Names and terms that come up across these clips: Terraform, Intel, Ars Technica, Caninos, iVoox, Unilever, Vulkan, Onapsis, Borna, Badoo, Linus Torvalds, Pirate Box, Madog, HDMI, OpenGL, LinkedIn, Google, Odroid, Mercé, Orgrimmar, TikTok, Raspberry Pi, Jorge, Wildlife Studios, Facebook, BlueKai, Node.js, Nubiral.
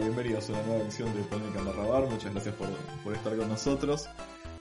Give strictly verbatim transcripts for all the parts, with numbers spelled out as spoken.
Bienvenidos a una nueva edición de Tónica Marrabar. Muchas gracias por, por estar con nosotros.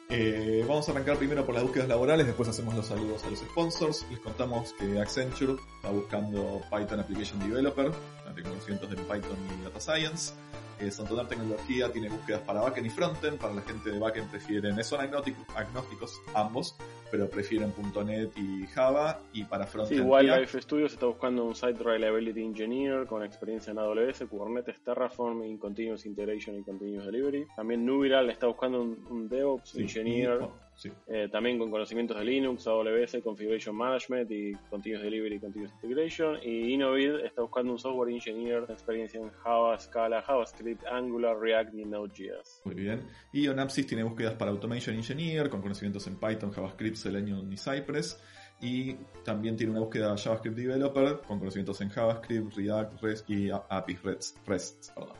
Eh, vamos a arrancar primero por las búsquedas laborales, después hacemos los saludos a los sponsors. Les contamos que Accenture está buscando Python Application Developer, ante conocimientos de Python y Data Science. Eh, Santander Tecnología tiene búsquedas para backend y frontend. Para la gente de backend prefieren, son agnósticos, agnósticos ambos, pero prefieren punto net y Java, y para frontend... Sí, Wildlife Studios está buscando un Site Reliability Engineer con experiencia en A W S, Kubernetes, Terraform, in Continuous Integration y Continuous Delivery. También Nubiral está buscando un, un DevOps sí, Engineer, oh, sí. eh, también con conocimientos de Linux, A W S, Configuration Management y Continuous Delivery y Continuous Integration. Y Innovid está buscando un Software Engineer con experiencia en Java, Scala, JavaScript, Angular, React y Node.js. Muy bien. Y Onapsis tiene búsquedas para Automation Engineer con conocimientos en Python, JavaScript, Selenium y Cypress, y también tiene una búsqueda de JavaScript Developer con conocimientos en JavaScript, React, REST y A P I REST, perdón.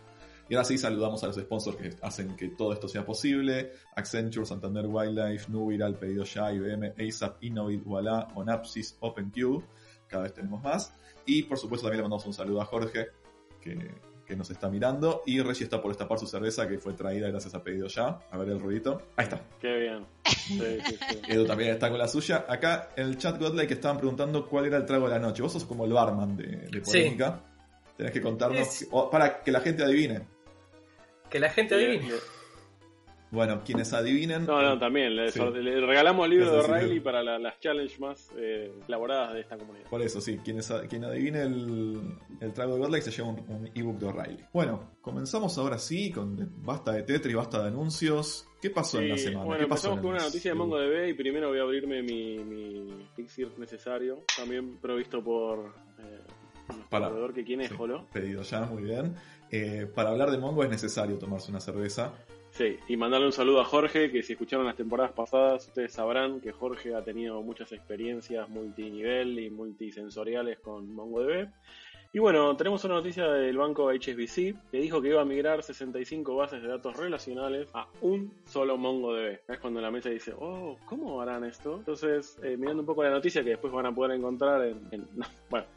Y ahora sí saludamos a los sponsors que hacen que todo esto sea posible: Accenture, Santander Wildlife, Nubiral, Pedido Ya, I B M, ASAP, Innovid, Voilà, Onapsis, OpenQ. Cada vez tenemos más. Y por supuesto también le mandamos un saludo a Jorge, que, que nos está mirando, y Reggie está por destapar su cerveza, que fue traída gracias a Pedido Ya. A ver el ruidito. Ahí está. Qué bien. Sí, sí, sí. Edu también está con la suya. Acá en el chat Godlike estaban preguntando cuál era el trago de la noche. Vos sos como el barman de, de polémica. Sí. Tenés que contarnos es... que, oh, para que la gente adivine. Que la gente adivine. Bueno, quienes adivinen. No, no, también. Le, sí. le regalamos el libro de O'Reilly para la, las challenges más eh, elaboradas de esta comunidad. Por eso, sí. Quien, es, quien adivine el, el trago de Godlike se lleva un, un ebook de O'Reilly. Bueno, comenzamos ahora sí con basta de Tetris, basta de anuncios. ¿Qué pasó sí, en la semana? Bueno, ¿Qué pasó empezamos con una noticia de MongoDB y primero voy a abrirme mi, mi elixir necesario, también provisto por eh, nuestro para, proveedor, que quién es, sí, Jolo. Pedido Ya, muy bien. Eh, para hablar de Mongo es necesario tomarse una cerveza. Sí, y mandarle un saludo a Jorge, que si escucharon las temporadas pasadas, ustedes sabrán que Jorge ha tenido muchas experiencias multinivel y multisensoriales con MongoDB. Y bueno, tenemos una noticia del banco H S B C que dijo que iba a migrar sesenta y cinco bases de datos relacionales a un solo MongoDB. Es cuando la mesa dice, oh, ¿cómo harán esto? Entonces, eh, mirando un poco la noticia que después van a poder encontrar en... en no, bueno...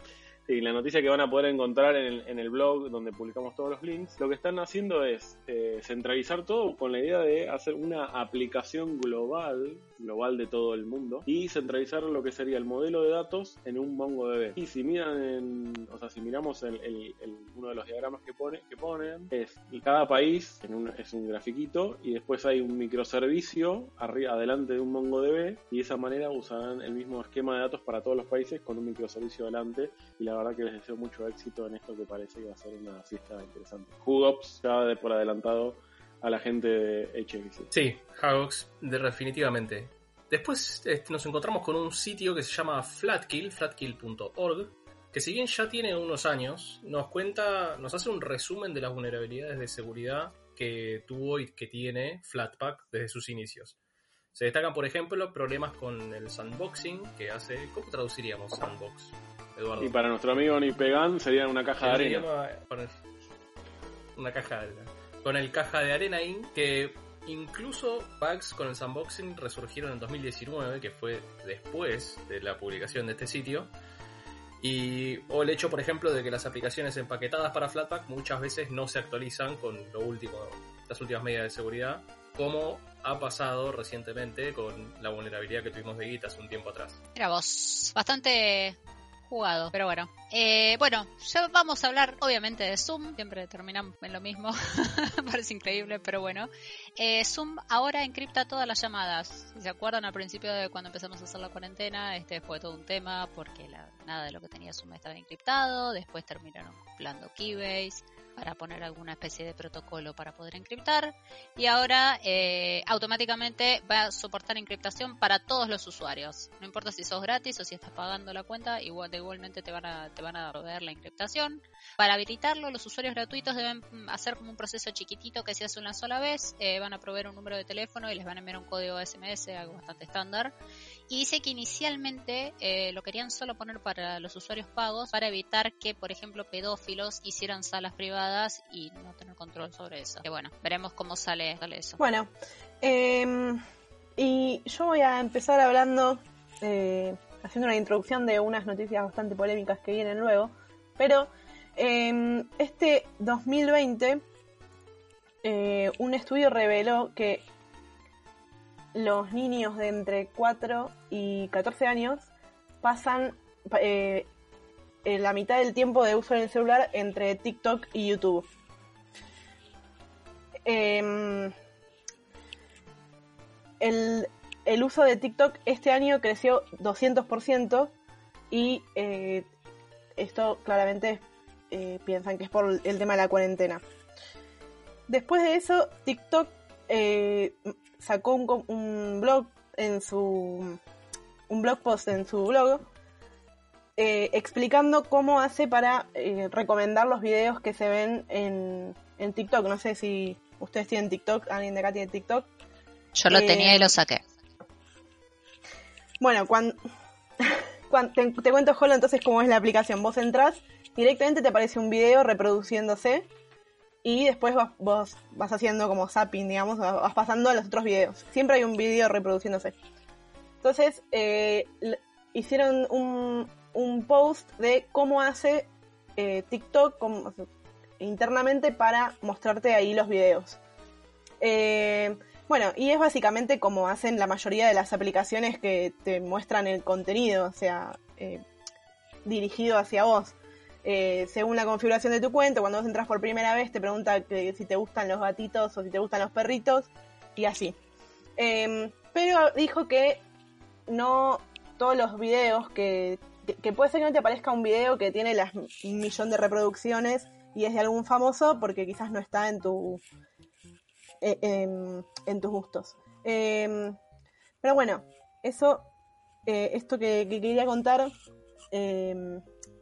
Sí, la noticia que van a poder encontrar en el, en el blog donde publicamos todos los links, lo que están haciendo es eh, centralizar todo con la idea de hacer una aplicación global, global de todo el mundo, y centralizar lo que sería el modelo de datos en un MongoDB. Y si miran, en, o sea, si miramos el, el, el, uno de los diagramas que, pone, que ponen, es cada país, en un, es un grafiquito, y después hay un microservicio arriba, adelante de un MongoDB, y de esa manera usarán el mismo esquema de datos para todos los países con un microservicio adelante. Y la verdad que les deseo mucho éxito en esto que parece que va a ser una fiesta interesante. Hugops ya de por adelantado a la gente de H B C. Sí, Hugops, definitivamente. Después este, nos encontramos con un sitio que se llama Flatkill, flatkill punto org, que si bien ya tiene unos años, nos cuenta, nos hace un resumen de las vulnerabilidades de seguridad que tuvo y que tiene Flatpak desde sus inicios. Se destacan, por ejemplo, problemas con el sandboxing, que hace... ¿Cómo traduciríamos sandbox, Eduardo? Y para nuestro amigo Nipegan sería una caja de arena. Llama, una caja de arena. Con el caja de arena in, que incluso bugs con el sandboxing resurgieron en dos mil diecinueve, que fue después de la publicación de este sitio. Y, o el hecho, por ejemplo, de que las aplicaciones empaquetadas para Flatpak muchas veces no se actualizan con lo último, las últimas medidas de seguridad, como ha pasado recientemente con la vulnerabilidad que tuvimos de Git hace un tiempo atrás. Mira vos, bastante jugado, pero bueno. Eh, bueno, ya vamos a hablar obviamente de Zoom, siempre terminamos en lo mismo, parece increíble, pero bueno. Eh, Zoom ahora encripta todas las llamadas. Si se acuerdan, al principio de cuando empezamos a hacer la cuarentena, este fue todo un tema porque la, nada de lo que tenía Zoom estaba encriptado, después terminaron acoplando Keybase. para poner alguna especie de protocolo para poder encriptar, y ahora eh, automáticamente va a soportar encriptación para todos los usuarios. No importa si sos gratis o si estás pagando la cuenta, igual, igualmente te van a te van a proveer la encriptación. Para habilitarlo, los usuarios gratuitos deben hacer como un proceso chiquitito que se hace una sola vez. Eh, van a proveer un número de teléfono y les van a enviar un código S M S, algo bastante estándar. Y dice que inicialmente eh, lo querían solo poner para los usuarios pagos, para evitar que, por ejemplo, pedófilos hicieran salas privadas y no tener control sobre eso. Que bueno, veremos cómo sale, sale eso. Bueno, eh, y yo voy a empezar hablando, eh, haciendo una introducción de unas noticias bastante polémicas que vienen luego. Pero eh, este dos mil veinte, eh, un estudio reveló que los niños de entre cuatro y catorce años pasan eh, la mitad del tiempo de uso del celular entre TikTok y YouTube. Eh, el, el uso de TikTok este año creció doscientos por ciento y eh, esto claramente eh, piensan que es por el tema de la cuarentena. Después de eso, TikTok eh, sacó un, un blog en su un blog post en su blog eh, explicando cómo hace para eh, recomendar los videos que se ven en, en TikTok. No sé si ustedes tienen TikTok, alguien de acá tiene TikTok. Yo eh, lo tenía y lo saqué. Bueno, cuando, cuando te, te cuento, Jolo, entonces cómo es la aplicación. Vos entrás, directamente te aparece un video reproduciéndose. Y después vas, vos vas haciendo como zapping, digamos, vas pasando a los otros videos. Siempre hay un video reproduciéndose. Entonces, eh, hicieron un, un post de cómo hace eh, TikTok cómo, internamente para mostrarte ahí los videos. Eh, bueno, y es básicamente como hacen la mayoría de las aplicaciones que te muestran el contenido, o sea, eh, dirigido hacia vos. Eh, según la configuración de tu cuenta, cuando vos entras por primera vez te pregunta que, si te gustan los gatitos o si te gustan los perritos y así. Eh, pero dijo que no todos los videos, que, que, que puede ser que no te aparezca un video que tiene las, un millón de reproducciones y es de algún famoso, porque quizás no está en tu eh, en, en tus gustos. Eh, pero bueno, eso eh, esto que, que quería contar. Eh,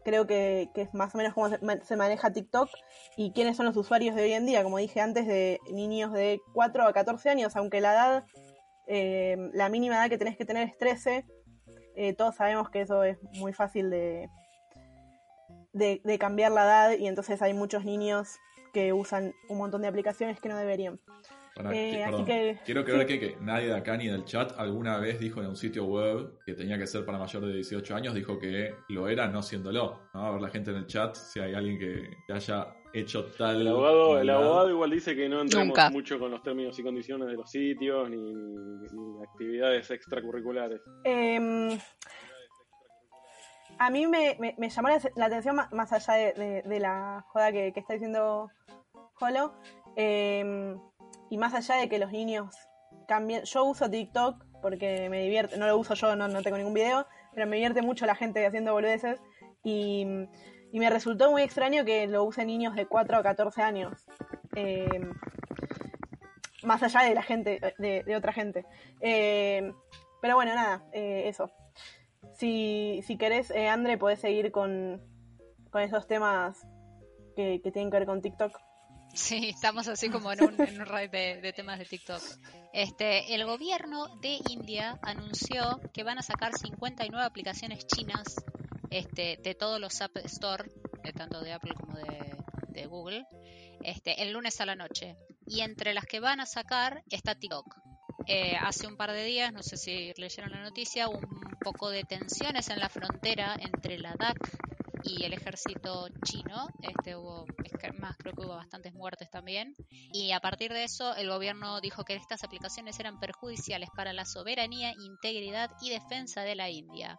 Creo que, que es más o menos cómo se, se maneja TikTok y quiénes son los usuarios de hoy en día, como dije antes, de niños de cuatro a catorce años, aunque la edad, eh, la mínima edad que tenés que tener es trece, eh, todos sabemos que eso es muy fácil de, de, de cambiar la edad, y entonces hay muchos niños que usan un montón de aplicaciones que no deberían. Para, eh, que, así que, Quiero creer sí. que, que nadie de acá ni del chat alguna vez dijo en un sitio web que tenía que ser para mayor de dieciocho años, dijo que lo era no siéndolo, ¿no? A ver la gente en el chat, si hay alguien que, que haya hecho tal... El abogado, el abogado igual dice que no entramos Nunca. mucho con los términos y condiciones de los sitios ni, ni, ni actividades extracurriculares. Eh, a mí me, me, me llamó la atención, más allá de, de, de la joda que, que está diciendo Jolo, eh... y más allá de que los niños cambien, yo uso TikTok porque me divierte, no lo uso yo, no, no tengo ningún video, pero me divierte mucho la gente haciendo boludeces, y, y me resultó muy extraño que lo usen niños de cuatro a catorce años, eh, más allá de la gente, de, de otra gente. Eh, pero bueno, nada, eh, eso. Si, si querés, eh, André, podés seguir con, con esos temas que, que tienen que ver con TikTok. Sí, estamos así como en un, en un raid de, de temas de TikTok. Este, el gobierno de India anunció que van a sacar cincuenta y nueve aplicaciones chinas este, de todos los App Store, de tanto de Apple como de, de Google, este, el lunes a la noche. Y entre las que van a sacar está TikTok. Eh, hace un par de días, no sé si leyeron la noticia, un poco de tensiones en la frontera entre la L A D A C y el ejército chino, este hubo más, creo que hubo bastantes muertes también, y a partir de eso el gobierno dijo que estas aplicaciones eran perjudiciales para la soberanía, integridad y defensa de la India.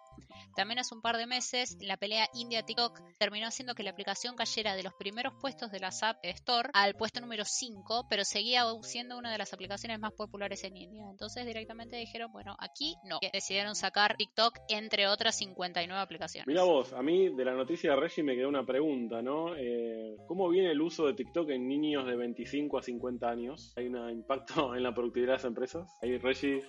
También hace un par de meses la pelea India-TikTok terminó haciendo que la aplicación cayera de los primeros puestos de la App Store al puesto número cinco, pero seguía siendo una de las aplicaciones más populares en India. Entonces directamente dijeron, bueno, aquí no. Decidieron sacar TikTok, entre otras cincuenta y nueve aplicaciones. Mirá vos, a mí de la noticia de Reggie me quedó una pregunta, ¿no? Eh, ¿Cómo viene el uso de TikTok en niños de veinticinco a cincuenta años? ¿Hay un impacto en la productividad de las empresas? ¿Hay Reggie?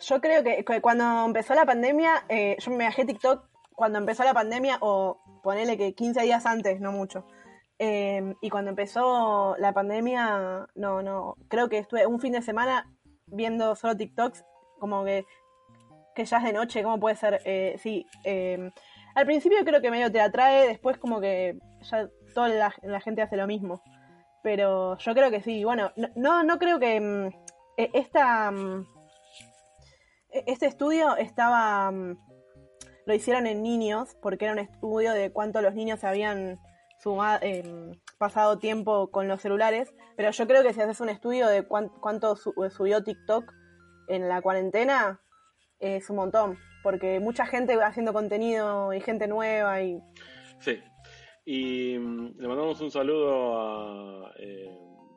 Yo creo que cuando empezó la pandemia, eh, yo me bajé TikTok cuando empezó la pandemia, o ponele que quince días antes, no mucho. Eh, y cuando empezó la pandemia, no, no, creo que estuve un fin de semana viendo solo TikToks, como que, que ya es de noche, ¿cómo puede ser? Eh, sí, eh, al principio creo que medio te atrae, después como que ya toda la, la gente hace lo mismo. Pero yo creo que sí, bueno, no, no, no creo que um, esta... Um, Este estudio estaba, lo hicieron en niños, porque era un estudio de cuánto los niños habían sumado, eh, pasado tiempo con los celulares, pero yo creo que si haces un estudio de cuánto subió TikTok en la cuarentena, eh, es un montón, porque mucha gente haciendo contenido y gente nueva. y Sí, y le mandamos un saludo a... Eh...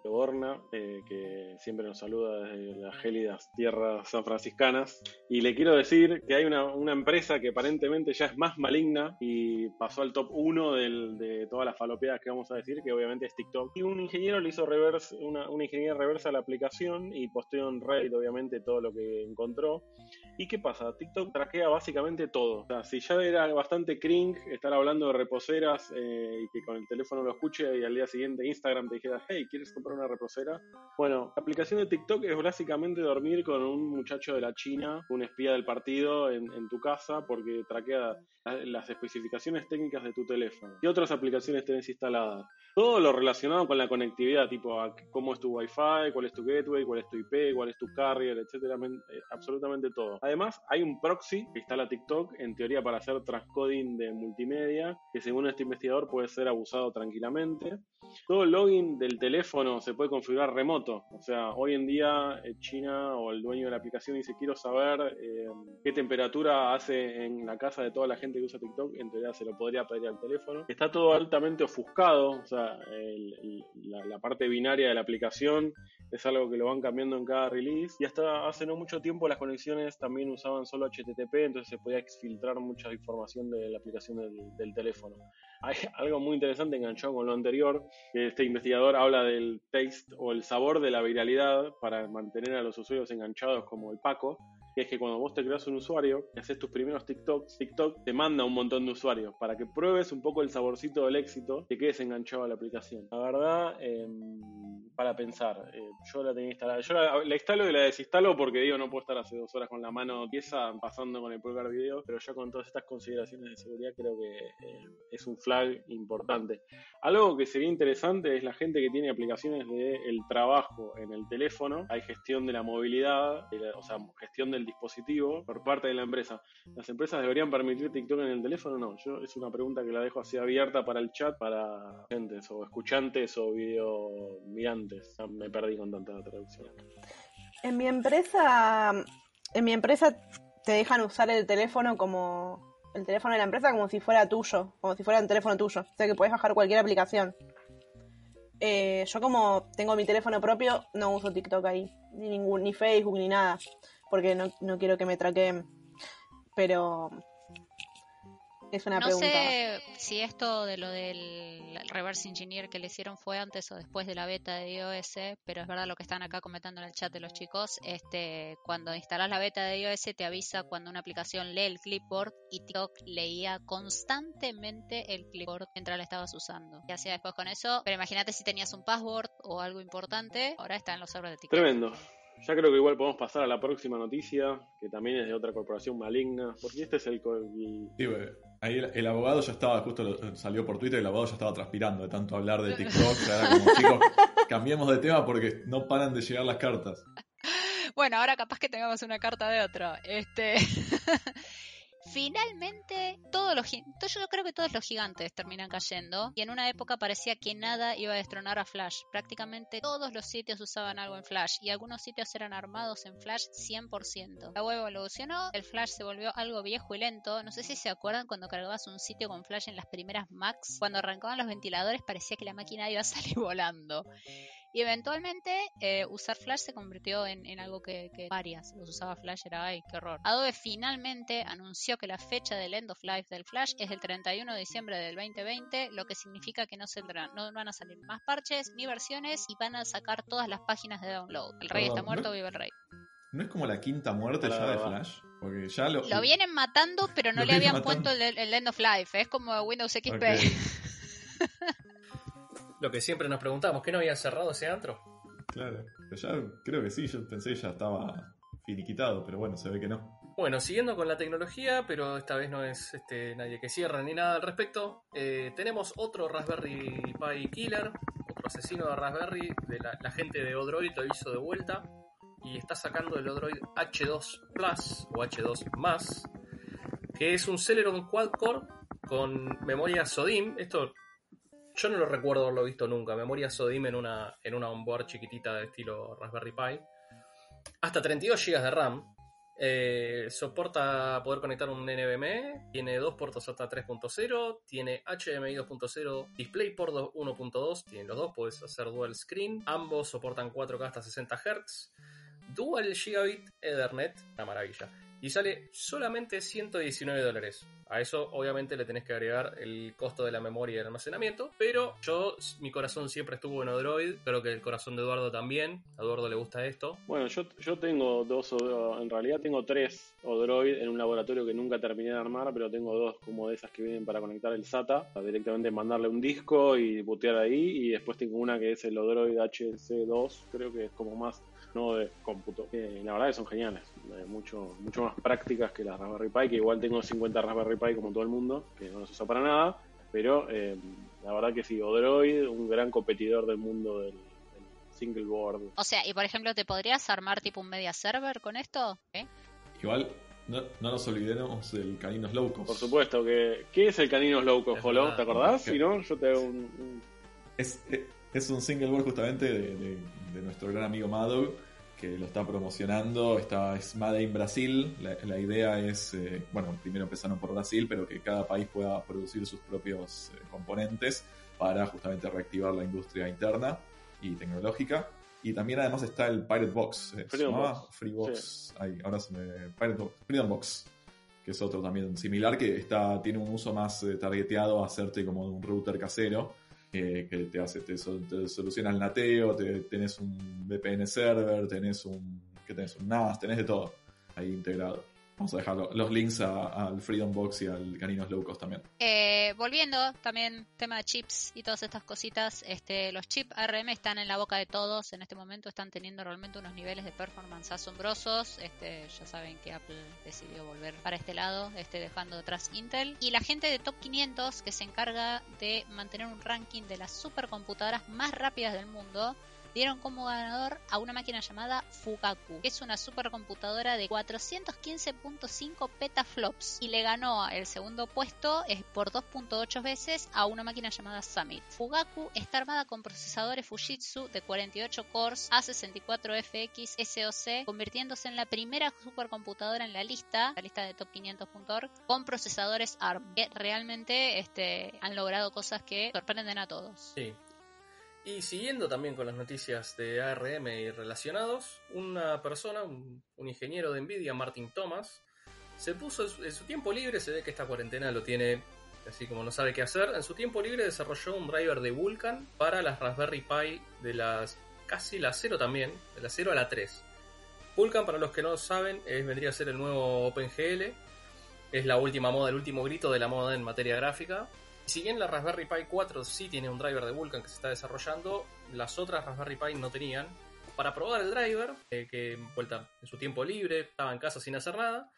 Borna, eh, que siempre nos saluda desde las gélidas tierras sanfranciscanas, y le quiero decir que hay una, una empresa que aparentemente ya es más maligna y pasó al top uno del, de todas las falopeadas que vamos a decir, que obviamente es TikTok, y un ingeniero le hizo reverse, una, una ingeniera reversa a la aplicación y posteó en Reddit obviamente todo lo que encontró. ¿Y qué pasa? TikTok traquea básicamente todo. O sea, si ya era bastante cringe estar hablando de reposeras eh, y que con el teléfono lo escuche y al día siguiente Instagram te dijera, hey, ¿quieres comprar una reposera? Bueno, la aplicación de TikTok es básicamente dormir con un muchacho de la China, un espía del partido en, en tu casa, porque traquea las especificaciones técnicas de tu teléfono. ¿Qué otras aplicaciones tenés instaladas? Todo lo relacionado con la conectividad, tipo a cómo es tu Wi-Fi, cuál es tu gateway, cuál es tu I P, cuál es tu carrier, etcétera, absolutamente todo. Además, hay un proxy que instala TikTok, en teoría para hacer transcoding de multimedia, que según este investigador puede ser abusado tranquilamente. Todo el login del teléfono se puede configurar remoto. O sea, hoy en día China o el dueño de la aplicación dice, quiero saber eh, qué temperatura hace en la casa de toda la gente que usa TikTok, en teoría se lo podría pedir al teléfono. Está todo altamente ofuscado, o sea, el, el, la, la parte binaria de la aplicación es algo que lo van cambiando en cada release, y hasta hace no mucho tiempo las conexiones también usaban solo H T T P, entonces se podía exfiltrar mucha información de la aplicación del, del teléfono. Hay algo muy interesante enganchado con lo anterior. Este investigador habla del taste o el sabor de la viralidad para mantener a los usuarios enganchados como el Paco, que es que cuando vos te creas un usuario y haces tus primeros TikToks, TikTok te manda un montón de usuarios para que pruebes un poco el saborcito del éxito, que quedes enganchado a la aplicación. La verdad, eh, para pensar, eh, yo la tenía instalada. Yo la, la instalo y la desinstalo porque digo, no puedo estar hace dos horas con la mano tiesa pasando con el pulgar video, pero yo con todas estas consideraciones de seguridad creo que eh, es un importante. Algo que sería interesante es la gente que tiene aplicaciones del trabajo en el teléfono. Hay gestión de la movilidad, de la, o sea, gestión del dispositivo por parte de la empresa. ¿Las empresas deberían permitir TikTok en el teléfono o no? Yo, es una pregunta que la dejo así abierta para el chat, para gentes o escuchantes o video mirantes. Me perdí con tanta traducción. En mi empresa, en mi empresa te dejan usar el teléfono como... el teléfono de la empresa como si fuera tuyo, como si fuera un teléfono tuyo, o sea que podés bajar cualquier aplicación. Eh, yo como tengo mi teléfono propio, no uso TikTok ahí, ni ningún, ni Facebook, ni nada, porque no, no quiero que me traqueen, pero... Es una no pregunta. Sé si esto de lo del reverse engineer que le hicieron fue antes o después de la beta de iOS, pero es verdad lo que están acá comentando en el chat de los chicos. Este, cuando instalás la beta de iOS te avisa cuando una aplicación lee el clipboard, y TikTok leía constantemente el clipboard mientras la estabas usando. Y hacía después con eso, pero imagínate si tenías un password o algo importante, ahora está en los servers de TikTok. Tremendo. Ya creo que igual podemos pasar a la próxima noticia, que también es de otra corporación maligna, porque este es el... el... Sí, ahí el, el abogado ya estaba, justo lo, salió por Twitter, el abogado ya estaba transpirando de tanto hablar de TikTok, ya era como, chicos, cambiemos de tema porque no paran de llegar las cartas. Bueno, ahora capaz que tengamos una carta de otro. Este... finalmente todos los gigantes, yo creo que todos los gigantes terminan cayendo, y en una época parecía que nada iba a destronar a Flash. Prácticamente todos los sitios usaban algo en Flash, y algunos sitios eran armados en Flash cien por ciento. La web evolucionó, el Flash se volvió algo viejo y lento. No sé si se acuerdan cuando cargabas un sitio con Flash en las primeras Macs, cuando arrancaban los ventiladores parecía que la máquina iba a salir volando. Y eventualmente eh, usar Flash se convirtió en, en algo que, que varias los usaba Flash, era ay, qué horror. Adobe finalmente anunció que la fecha del end of life del Flash es el treinta y uno de diciembre del veinte veinte, lo que significa que no, saldrán, no van a salir más parches ni versiones y van a sacar todas las páginas de download. El rey Perdón, está muerto, no, vive el rey. ¿No es como la quinta muerte claro, ya de Flash? Porque ya lo, lo vienen matando, pero no le habían matando. puesto el, el end of life. Es como Windows X P. Okay. Lo que siempre nos preguntamos, ¿qué no habían cerrado ese antro? Claro, ya creo que sí, yo pensé ya estaba finiquitado, pero bueno, se ve que no. Bueno, siguiendo con la tecnología, pero esta vez no es este, nadie que cierra ni nada al respecto, eh, tenemos otro Raspberry Pi Killer, otro asesino de Raspberry, de la, la gente de Odroid lo hizo de vuelta, y está sacando el Odroid H dos Plus, o H dos más, que es un Celeron Quad-Core con memoria SODIMM, esto... Yo no lo recuerdo haberlo visto nunca. Memoria SODIMM en una, en una onboard chiquitita de estilo Raspberry Pi. Hasta treinta y dos gigabytes de RAM. Eh, soporta poder conectar un N V M E. Tiene dos puertos hasta tres punto cero. Tiene H D M I dos punto cero. DisplayPort uno punto dos. Tienen los dos, puedes hacer dual screen. Ambos soportan cuatro K hasta sesenta hertz. Dual Gigabit Ethernet. Una maravilla. Y sale solamente ciento diecinueve dólares. A eso obviamente le tenés que agregar el costo de la memoria y el almacenamiento. Pero yo, mi corazón siempre estuvo en Odroid. Creo que el corazón de Eduardo también. A Eduardo le gusta esto. Bueno, yo, yo tengo dos, en realidad tengo tres Odroid en un laboratorio que nunca terminé de armar. Pero tengo dos como de esas que vienen para conectar el SATA. Directamente mandarle un disco y bootear ahí. Y después tengo una que es el Odroid H C dos. Creo que es como más... no de cómputo. Eh, la verdad que son geniales. Eh, mucho, mucho más prácticas que las Raspberry Pi, que igual tengo cincuenta Raspberry Pi como todo el mundo, que no las usa para nada. Pero eh, la verdad que sí, Odroid, un gran competidor del mundo del, del single board. O sea, y por ejemplo, ¿te podrías armar tipo un media server con esto? ¿Eh? Igual, no, no nos olvidemos del Caninos Low Cost. Por supuesto, que ¿qué es el Caninos Low Cost, Jolo? ¿Te acordás? Si no, yo te hago un... un... Es... Eh... Es un single board justamente de, de, de nuestro gran amigo Madog, que lo está promocionando. Está, es Made in Brasil. La, la idea es, eh, bueno, primero empezaron por Brasil, pero que cada país pueda producir sus propios eh, componentes para justamente reactivar la industria interna y tecnológica. Y también además está el Pirate Box. Eh, Freedom Box. Free Box. Sí. Ay, ahora se me... Pirate Box. Freedom Box. Que es otro también similar, que está, tiene un uso más eh, targeteado a hacerte como un router casero. Eh, que te hace, te, te soluciona el nateo, te, tenés un V P N server, tenés un, que tenés un N A S, tenés de todo ahí integrado. Vamos a dejar los links al Freedom Box y al Caninos Low Cost también. Eh, volviendo también tema de chips y todas estas cositas, este, los chips A R M están en la boca de todos en este momento, están teniendo realmente unos niveles de performance asombrosos. Este, ya saben que Apple decidió volver para este lado, este, dejando atrás Intel. Y la gente de Top quinientos, que se encarga de mantener un ranking de las supercomputadoras más rápidas del mundo, dieron como ganador a una máquina llamada Fugaku, que es una supercomputadora de cuatrocientos quince punto cinco petaflops, y le ganó el segundo puesto es por dos punto ocho veces a una máquina llamada Summit. Fugaku está armada con procesadores Fujitsu de cuarenta y ocho cores A sesenta y cuatro F X S O C, convirtiéndose en la primera supercomputadora en la lista, la lista de top quinientos punto org, con procesadores A R M, que realmente este, han logrado cosas que sorprenden a todos. Sí. Y siguiendo también con las noticias de A R M y relacionados, una persona, un, un ingeniero de Nvidia, Martin Thomas, se puso en su tiempo libre, se ve que esta cuarentena lo tiene así como no sabe qué hacer, en su tiempo libre desarrolló un driver de Vulkan para las Raspberry Pi de las casi la cero también, de la cero a la tres. Vulkan, para los que no saben, es, vendría a ser el nuevo OpenGL, es la última moda, el último grito de la moda en materia gráfica. Si bien la Raspberry Pi cuatro sí tiene un driver de Vulkan que se está desarrollando, las otras Raspberry Pi no tenían. Para probar el driver, eh, que vuelta en su tiempo libre, estaba en casa sin hacer nada,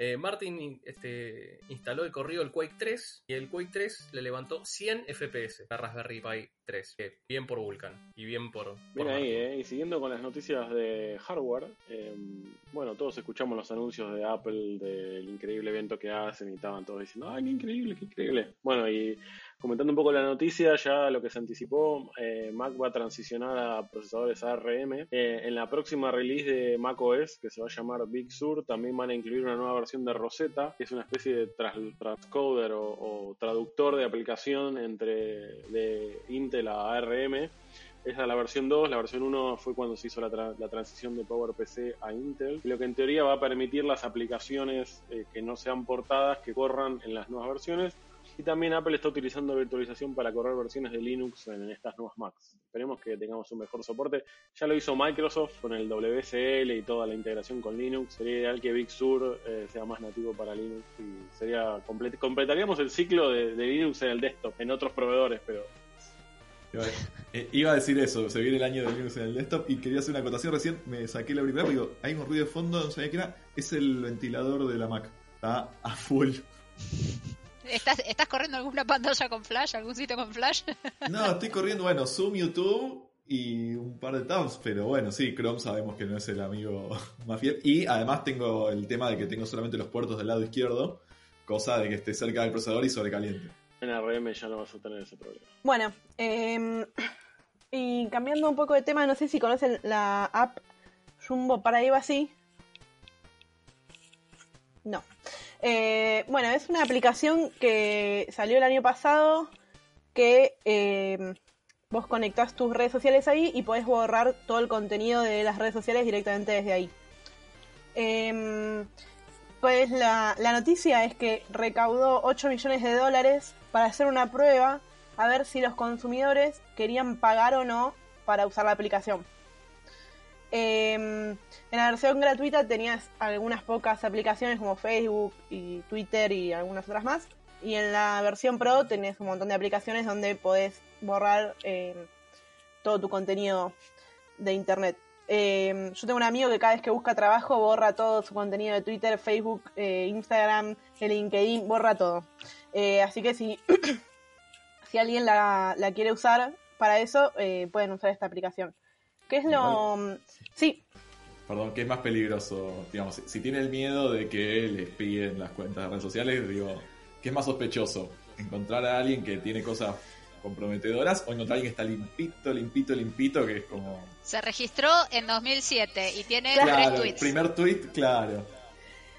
Eh, Martin este, instaló y corrió el Quake tres y el Quake tres le levantó cien F P S a Raspberry Pi tres. Eh, bien por Vulkan y bien por, por Martin. Ahí, eh, y siguiendo con las noticias de hardware, eh, bueno, todos escuchamos los anuncios de Apple del increíble evento que hacen y estaban todos diciendo, ¡ay, qué increíble, qué increíble! Bueno, y comentando un poco la noticia, ya lo que se anticipó, eh, Mac va a transicionar a procesadores A R M. Eh, en la próxima release de macOS, que se va a llamar Big Sur, también van a incluir una nueva versión de Rosetta, que es una especie de transcoder o, o traductor de aplicación entre de Intel a A R M. Esa es la versión dos. La versión uno fue cuando se hizo la, tra- la transición de PowerPC a Intel, lo que en teoría va a permitir las aplicaciones eh, que no sean portadas, que corran en las nuevas versiones. Y también Apple está utilizando virtualización para correr versiones de Linux en estas nuevas Macs. Esperemos que tengamos un mejor soporte. Ya lo hizo Microsoft con el W S L y toda la integración con Linux. Sería ideal que Big Sur eh, sea más nativo para Linux. Y sería complet- completaríamos el ciclo de, de Linux en el desktop, en otros proveedores, pero... Iba a decir eso, se viene el año de Linux en el desktop. Y quería hacer una acotación, recién me saqué la primera, digo, hay un ruido de fondo, no sabía qué era. Es el ventilador de la Mac, está a full. ¿Estás, ¿Estás corriendo alguna pantalla con flash? ¿Algún sitio con flash? No, estoy corriendo, bueno, Zoom, YouTube y un par de tabs, pero bueno, sí, Chrome sabemos que no es el amigo más fiel. Y además tengo el tema de que tengo solamente los puertos del lado izquierdo, cosa de que esté cerca del procesador y sobrecaliente. En A R M ya no vas a tener ese problema. Bueno, eh, y cambiando un poco de tema, no sé si conocen la app Jumbo para iOS. No. Eh, bueno, es una aplicación que salió el año pasado que eh, vos conectás tus redes sociales ahí y podés borrar todo el contenido de las redes sociales directamente desde ahí. Eh, pues la, la noticia es que recaudó ocho millones de dólares para hacer una prueba a ver si los consumidores querían pagar o no para usar la aplicación. Eh, en la versión gratuita tenías algunas pocas aplicaciones como Facebook y Twitter y algunas otras más, y en la versión Pro tenés un montón de aplicaciones donde podés borrar eh, todo tu contenido de internet. Eh, yo tengo un amigo que cada vez que busca trabajo borra todo su contenido de Twitter, Facebook, eh, Instagram, LinkedIn, borra todo. Eh, así que si, si alguien la, la quiere usar para eso, eh, pueden usar esta aplicación. ¿Qué es lo...? Sí. Perdón, ¿qué es más peligroso? Digamos, si, si tiene el miedo de que les piden las cuentas de redes sociales, digo, ¿qué es más sospechoso? ¿Encontrar a alguien que tiene cosas comprometedoras o encontrar a alguien que está limpito, limpito, limpito, que es como... Se registró en dos mil siete y tiene claro, tres tweets. Primer tweet, claro.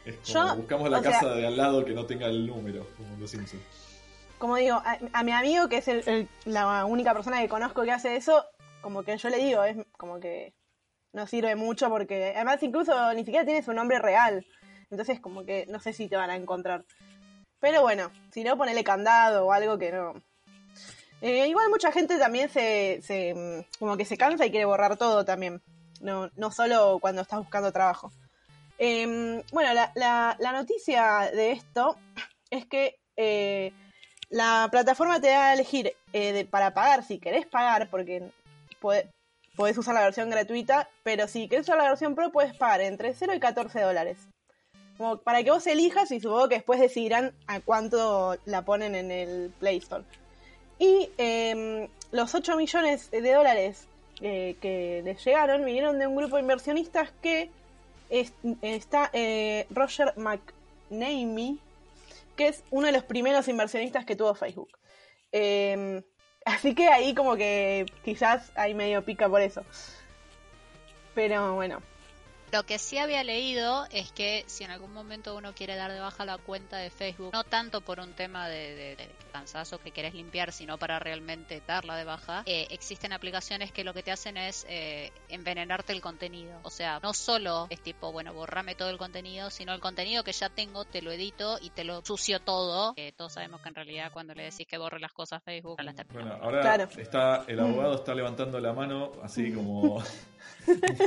Es como Yo, buscamos la casa sea... de al lado que no tenga el número, como los Simpsons. Como digo, a, a mi amigo, que es el, el, la única persona que conozco que hace eso... Como que yo le digo, es como que no sirve mucho porque además incluso ni siquiera tiene su nombre real. Entonces como que no sé si te van a encontrar. Pero bueno, si no ponele candado o algo que no. Eh, igual mucha gente también se, se como que se cansa y quiere borrar todo también. No, no solo cuando estás buscando trabajo. Eh, bueno, la, la, la noticia de esto es que... Eh, la plataforma te da a elegir eh, de, para pagar si querés pagar porque... Podés usar la versión gratuita, pero si querés usar la versión Pro puedes pagar entre cero y catorce dólares. Como para que vos elijas y supongo que después decidirán a cuánto la ponen en el Play Store. Y eh, los ocho millones de dólares eh, que les llegaron vinieron de un grupo de inversionistas que es, está eh, Roger McNamee, que es uno de los primeros inversionistas que tuvo Facebook. Eh... Así que ahí como que quizás ahí medio pica por eso. Pero bueno. Lo que sí había leído es que si en algún momento uno quiere dar de baja la cuenta de Facebook, no tanto por un tema de, de, de cansazo que querés limpiar, sino para realmente darla de baja, eh, existen aplicaciones que lo que te hacen es eh, envenenarte el contenido. O sea, no solo es tipo, bueno, borrame todo el contenido, sino el contenido que ya tengo, te lo edito y te lo sucio todo. Eh, todos sabemos que en realidad cuando le decís que borre las cosas a Facebook, no las terminas. Bueno, ahora claro. Está, el abogado está levantando la mano así como...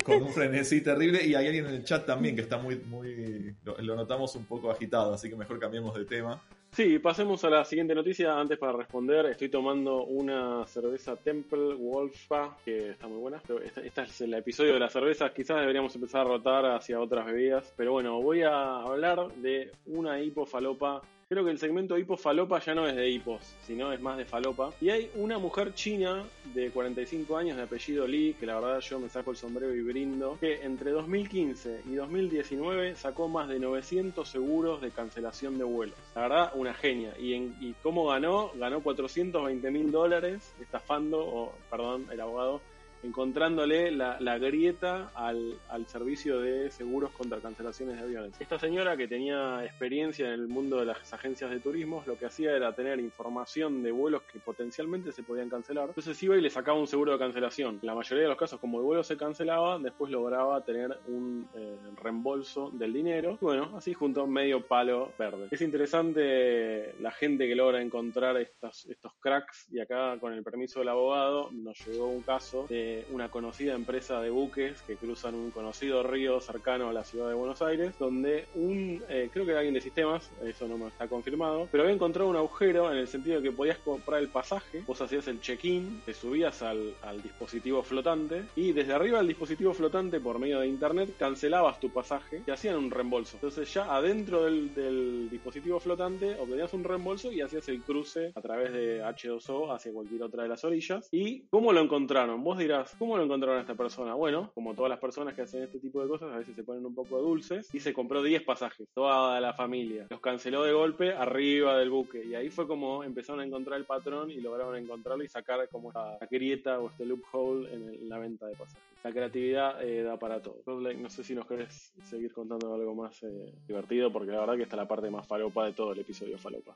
con un frenesí terrible y hay alguien en el chat también que está muy, muy lo, lo notamos un poco agitado, así que mejor cambiemos de tema. Sí, pasemos a la siguiente noticia. Antes, para responder, estoy tomando una cerveza Temple Wolfa, que está muy buena. Este, este es el episodio de las cervezas. Quizás deberíamos empezar a rotar hacia otras bebidas. Pero bueno, voy a hablar de una hipofalopa. Creo que el segmento hipofalopa ya no es de hipos, sino es más de falopa. Y hay una mujer china de cuarenta y cinco años de apellido Li, que la verdad yo me saco el sombrero y brindo, que entre dos mil quince y dos mil diecinueve sacó más de novecientos seguros de cancelación de vuelos. La verdad, una genia. ¿Y, en, y cómo ganó? Ganó cuatrocientos veinte mil dólares estafando, o perdón, el abogado, encontrándole la, la grieta al, al servicio de seguros contra cancelaciones de aviones. Esta señora, que tenía experiencia en el mundo de las agencias de turismo, lo que hacía era tener información de vuelos que potencialmente se podían cancelar. Entonces iba y le sacaba un seguro de cancelación. En la mayoría de los casos, como el vuelo se cancelaba, después lograba tener un eh, reembolso del dinero. Y bueno, así junto a medio palo verde. Es interesante la gente que logra encontrar estos, estos cracks. Y acá, con el permiso del abogado, nos llegó un caso de una conocida empresa de buques que cruzan un conocido río cercano a la ciudad de Buenos Aires, donde un eh, creo que era alguien de sistemas, eso no me está confirmado, pero había encontrado un agujero en el sentido de que podías comprar el pasaje, vos hacías el check-in, te subías al, al dispositivo flotante y desde arriba del dispositivo flotante, por medio de internet, cancelabas tu pasaje y te hacían un reembolso. Entonces ya adentro del, del dispositivo flotante obtenías un reembolso y hacías el cruce a través de hache dos o hacia cualquier otra de las orillas. ¿Y cómo lo encontraron? Vos dirás, ¿cómo lo encontraron a esta persona? Bueno, como todas las personas que hacen este tipo de cosas, a veces se ponen un poco dulces, y se compró diez pasajes, toda la familia. Los canceló de golpe arriba del buque, y ahí fue como empezaron a encontrar el patrón y lograron encontrarlo y sacar como esta grieta o este loophole en, el, en la venta de pasajes. La creatividad eh, da para todo. Godlike, no sé si nos querés seguir contando algo más eh, divertido, porque la verdad que está la parte más falopa de todo el episodio falopa.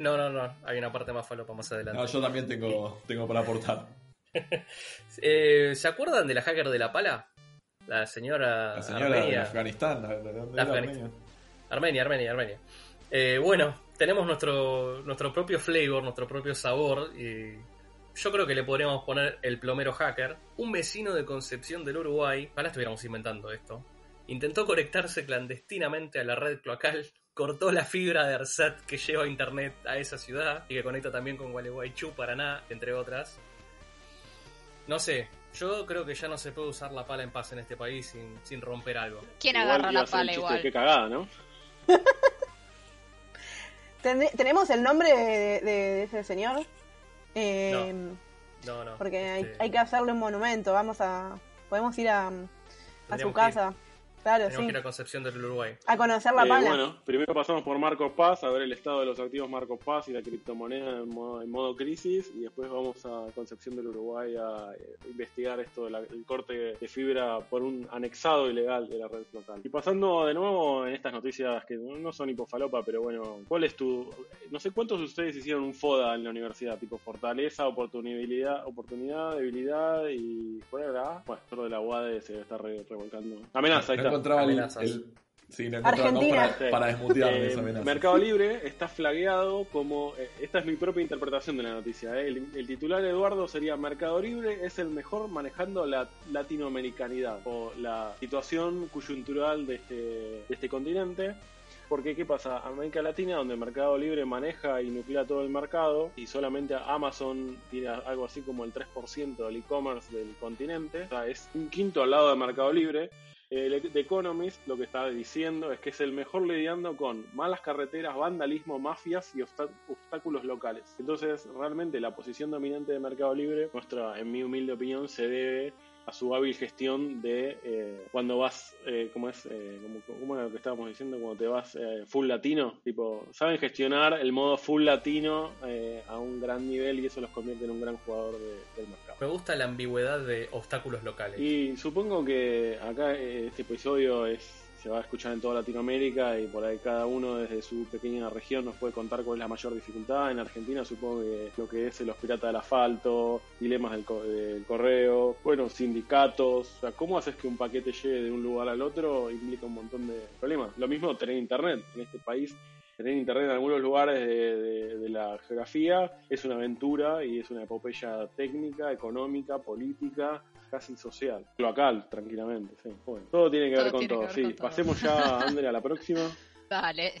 No, no, no, hay una parte más falopa más adelante. No, yo también tengo, tengo para aportar. eh, ¿Se acuerdan de la hacker de la pala? La señora, la señora Armenia. De Afganistán, la, la, la, la Afganistán. Armenia, Armenia, Armenia. Eh, bueno, tenemos nuestro, nuestro propio flavor, nuestro propio sabor. Y yo creo que le podríamos poner el plomero hacker. Un vecino de Concepción del Uruguay, ojalá estuviéramos inventando esto, intentó conectarse clandestinamente a la red cloacal, cortó la fibra de ARSAT que lleva internet a esa ciudad y que conecta también con Gualeguaychú, Paraná, entre otras. No sé, yo creo que ya no se puede usar la pala en paz en este país sin, sin romper algo. ¿Quién igual agarra la pala igual? Qué cagada, ¿no? ¿Tenemos el nombre de, de, de ese señor? Eh, no. no, no. Porque hay, este... hay que hacerle un monumento. Vamos a, podemos ir a, a su casa. Claro, tenemos sí. que ir a Concepción del Uruguay. A conocer la eh, pala. Bueno, primero pasamos por Marcos Paz, a ver el estado de los activos Marcos Paz y la criptomoneda en modo, en modo crisis. Y después vamos a Concepción del Uruguay a eh, investigar esto del corte de fibra por un anexado ilegal de la red local. Y pasando de nuevo en estas noticias que no son hipofalopa, pero bueno, ¿cuál es tu...? No sé cuántos de ustedes hicieron un FODA en la universidad, tipo fortaleza, oportunidad, oportunidad, debilidad y... ¿cuál era la A? Bueno, el de la U A D se está re, revolcando. Amenaza, ahí está. Amenazas. El, el, sí, no Argentina. No, para, para desmutearme eh, esa amenaza. Mercado Libre está flagueado como... Eh, esta es mi propia interpretación de la noticia. Eh. El, el titular, Eduardo, sería: Mercado Libre es el mejor manejando la latinoamericanidad o la situación coyuntural de este, de este continente. Porque, ¿qué pasa? América Latina, donde Mercado Libre maneja y nuclea todo el mercado, y solamente Amazon tiene algo así como el tres por ciento del e-commerce del continente, o sea, es un quinto al lado de Mercado Libre. El The Economist lo que está diciendo es que es el mejor lidiando con malas carreteras, vandalismo, mafias y obstáculos locales. Entonces, realmente la posición dominante de Mercado Libre, nuestra, en mi humilde opinión, se debe a su hábil gestión de eh, cuando vas, eh, ¿cómo es? Eh, como, ¿Cómo era lo que estábamos diciendo? Cuando te vas eh, full latino, tipo, saben gestionar el modo full latino eh, a un gran nivel y eso los convierte en un gran jugador de, del mercado. Me gusta la ambigüedad de obstáculos locales. Y supongo que acá eh, este episodio es... se va a escuchar en toda Latinoamérica y por ahí cada uno desde su pequeña región nos puede contar cuál es la mayor dificultad. En Argentina supongo que lo que es los piratas del asfalto, dilemas del, co- del correo, bueno, sindicatos. O sea, ¿cómo haces que un paquete llegue de un lugar al otro? Implica un montón de problemas. Lo mismo tener internet en este país. Tener internet en algunos lugares de, de, de la geografía es una aventura y es una epopeya técnica, económica, política, casi social. Local, tranquilamente, sí. Bueno, todo tiene que todo ver con todo. Ver sí, con pasemos todo. Ya, Andrea, a la próxima. Vale,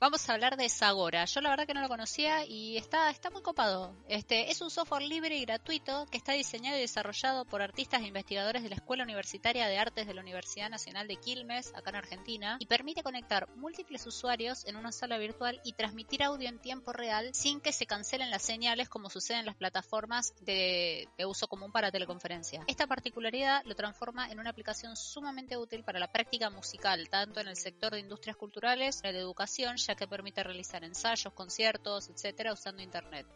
vamos a hablar de Sagora. Yo la verdad que no lo conocía y está, está muy copado. Este es un software libre y gratuito que está diseñado y desarrollado por artistas e investigadores de la Escuela Universitaria de Artes de la Universidad Nacional de Quilmes, acá en Argentina, y permite conectar múltiples usuarios en una sala virtual y transmitir audio en tiempo real sin que se cancelen las señales, como sucede en las plataformas de, de uso común para teleconferencia. Esta particularidad lo transforma en una aplicación sumamente útil para la práctica musical, tanto en el sector de industrias culturales, la educación, ya que permite realizar ensayos, conciertos, etcétera, usando internet.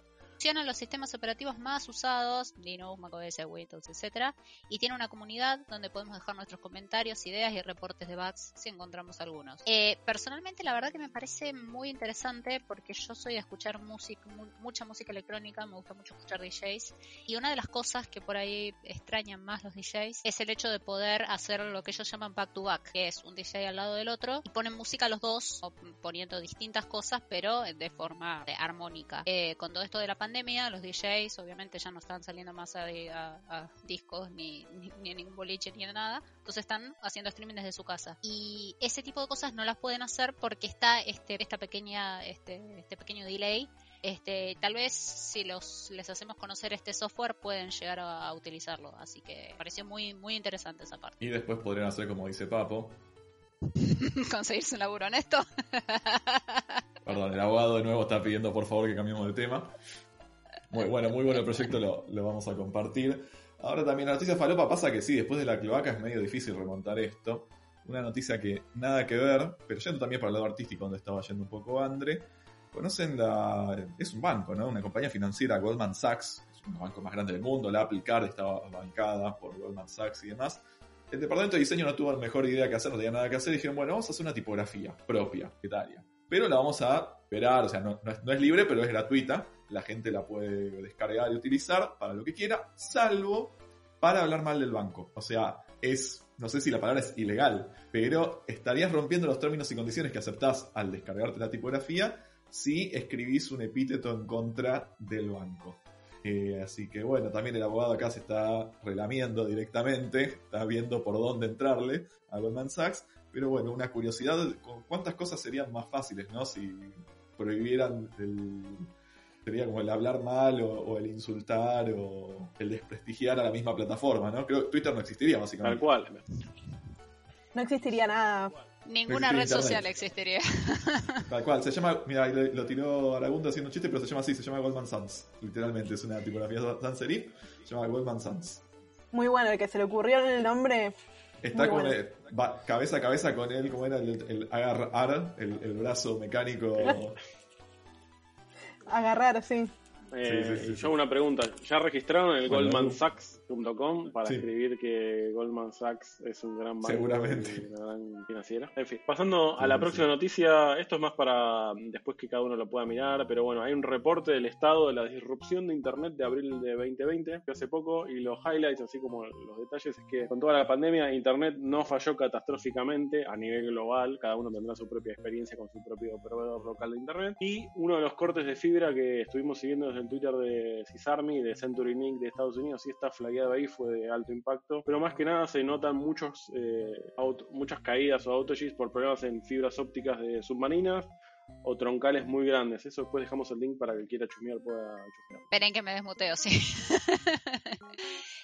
Funciona en los sistemas operativos más usados, Linux, macOS, Windows, etcétera, y tiene una comunidad donde podemos dejar nuestros comentarios, ideas y reportes de bugs si encontramos algunos. Eh, personalmente, la verdad que me parece muy interesante porque yo soy de escuchar música, mu- mucha música electrónica, me gusta mucho escuchar D Js, y una de las cosas que por ahí extrañan más los D Js es el hecho de poder hacer lo que ellos llaman back to back, que es un D J al lado del otro y ponen música los dos, poniendo distintas cosas, pero de forma armónica. Eh, con todo esto de la pandemia, Pandemia, los D Js obviamente ya no están saliendo más a, a, a discos ni, ni, ni a ningún boliche ni a nada, entonces están haciendo streaming desde su casa y ese tipo de cosas no las pueden hacer porque está este esta pequeña este, este pequeño delay. Este, tal vez si los les hacemos conocer este software pueden llegar a, a utilizarlo, así que me pareció muy muy interesante esa parte. Y después podrían hacer como dice Papo, conseguirse un laburo honesto. Perdón, el abogado de nuevo está pidiendo por favor que cambiemos de tema. Muy bueno, muy bueno el proyecto, lo, lo vamos a compartir. Ahora también la noticia falopa pasa que sí, después de la cloaca es medio difícil remontar esto. Una noticia que nada que ver, pero yendo también para el lado artístico donde estaba yendo un poco Andre. Conocen la... es un banco, ¿no? Una compañía financiera, Goldman Sachs, es uno de los bancos más grandes del mundo, la Apple Card estaba bancada por Goldman Sachs y demás. El departamento de diseño no tuvo mejor idea que hacer, no tenía nada que hacer, y dijeron, bueno, vamos a hacer una tipografía propia, etaria. Pero la vamos a esperar, o sea, no, no, es, no es libre, pero es gratuita. La gente la puede descargar y utilizar para lo que quiera, salvo para hablar mal del banco. O sea, es, no sé si la palabra es ilegal, pero estarías rompiendo los términos y condiciones que aceptás al descargarte la tipografía si escribís un epíteto en contra del banco. Eh, así que bueno, también el abogado acá se está relamiendo directamente, está viendo por dónde entrarle a Goldman Sachs, pero bueno, una curiosidad, ¿cuántas cosas serían más fáciles, no? Si prohibieran el, sería como el hablar mal o, o el insultar o el desprestigiar a la misma plataforma, ¿no? Creo que Twitter no existiría básicamente. Tal cual. No existiría nada. Ninguna no existiría red social existiría. Tal cual, se llama, mira, lo tiró Aragunda haciendo un chiste, pero se llama así, se llama Goldman Sachs, literalmente, es una tipografía sans serif, se llama Goldman Sachs. Muy bueno, el que se le ocurrió el nombre. Está muy con bueno. el, va, cabeza a cabeza con él, como era el, el agarrar, el, el brazo mecánico. Agarrar, sí. Eh, sí, sí, sí. Yo hago una pregunta, ¿ya registraron el bueno, goldman sachs punto com para sí. escribir que Goldman Sachs es un gran banco? Seguramente. Una gran financiera. En fin, pasando sí, a la sí. próxima noticia, esto es más para después que cada uno lo pueda mirar, pero bueno, hay un reporte del estado de la disrupción de internet de abril de veinte veinte, que hace poco, y los highlights, así como los detalles, es que con toda la pandemia internet no falló catastróficamente a nivel global, cada uno tendrá su propia experiencia con su propio proveedor local de internet, y uno de los cortes de fibra que estuvimos siguiendo desde el Twitter de Sysarmy, de Century Link de Estados Unidos, sí está flagueado ahí, fue de alto impacto, pero más que nada se notan muchos, eh, auto, muchas caídas o outages por problemas en fibras ópticas de submarinas o troncales muy grandes. Eso después dejamos el link para que el quiera chusmear pueda chusmear. Esperen que me desmuteo, sí.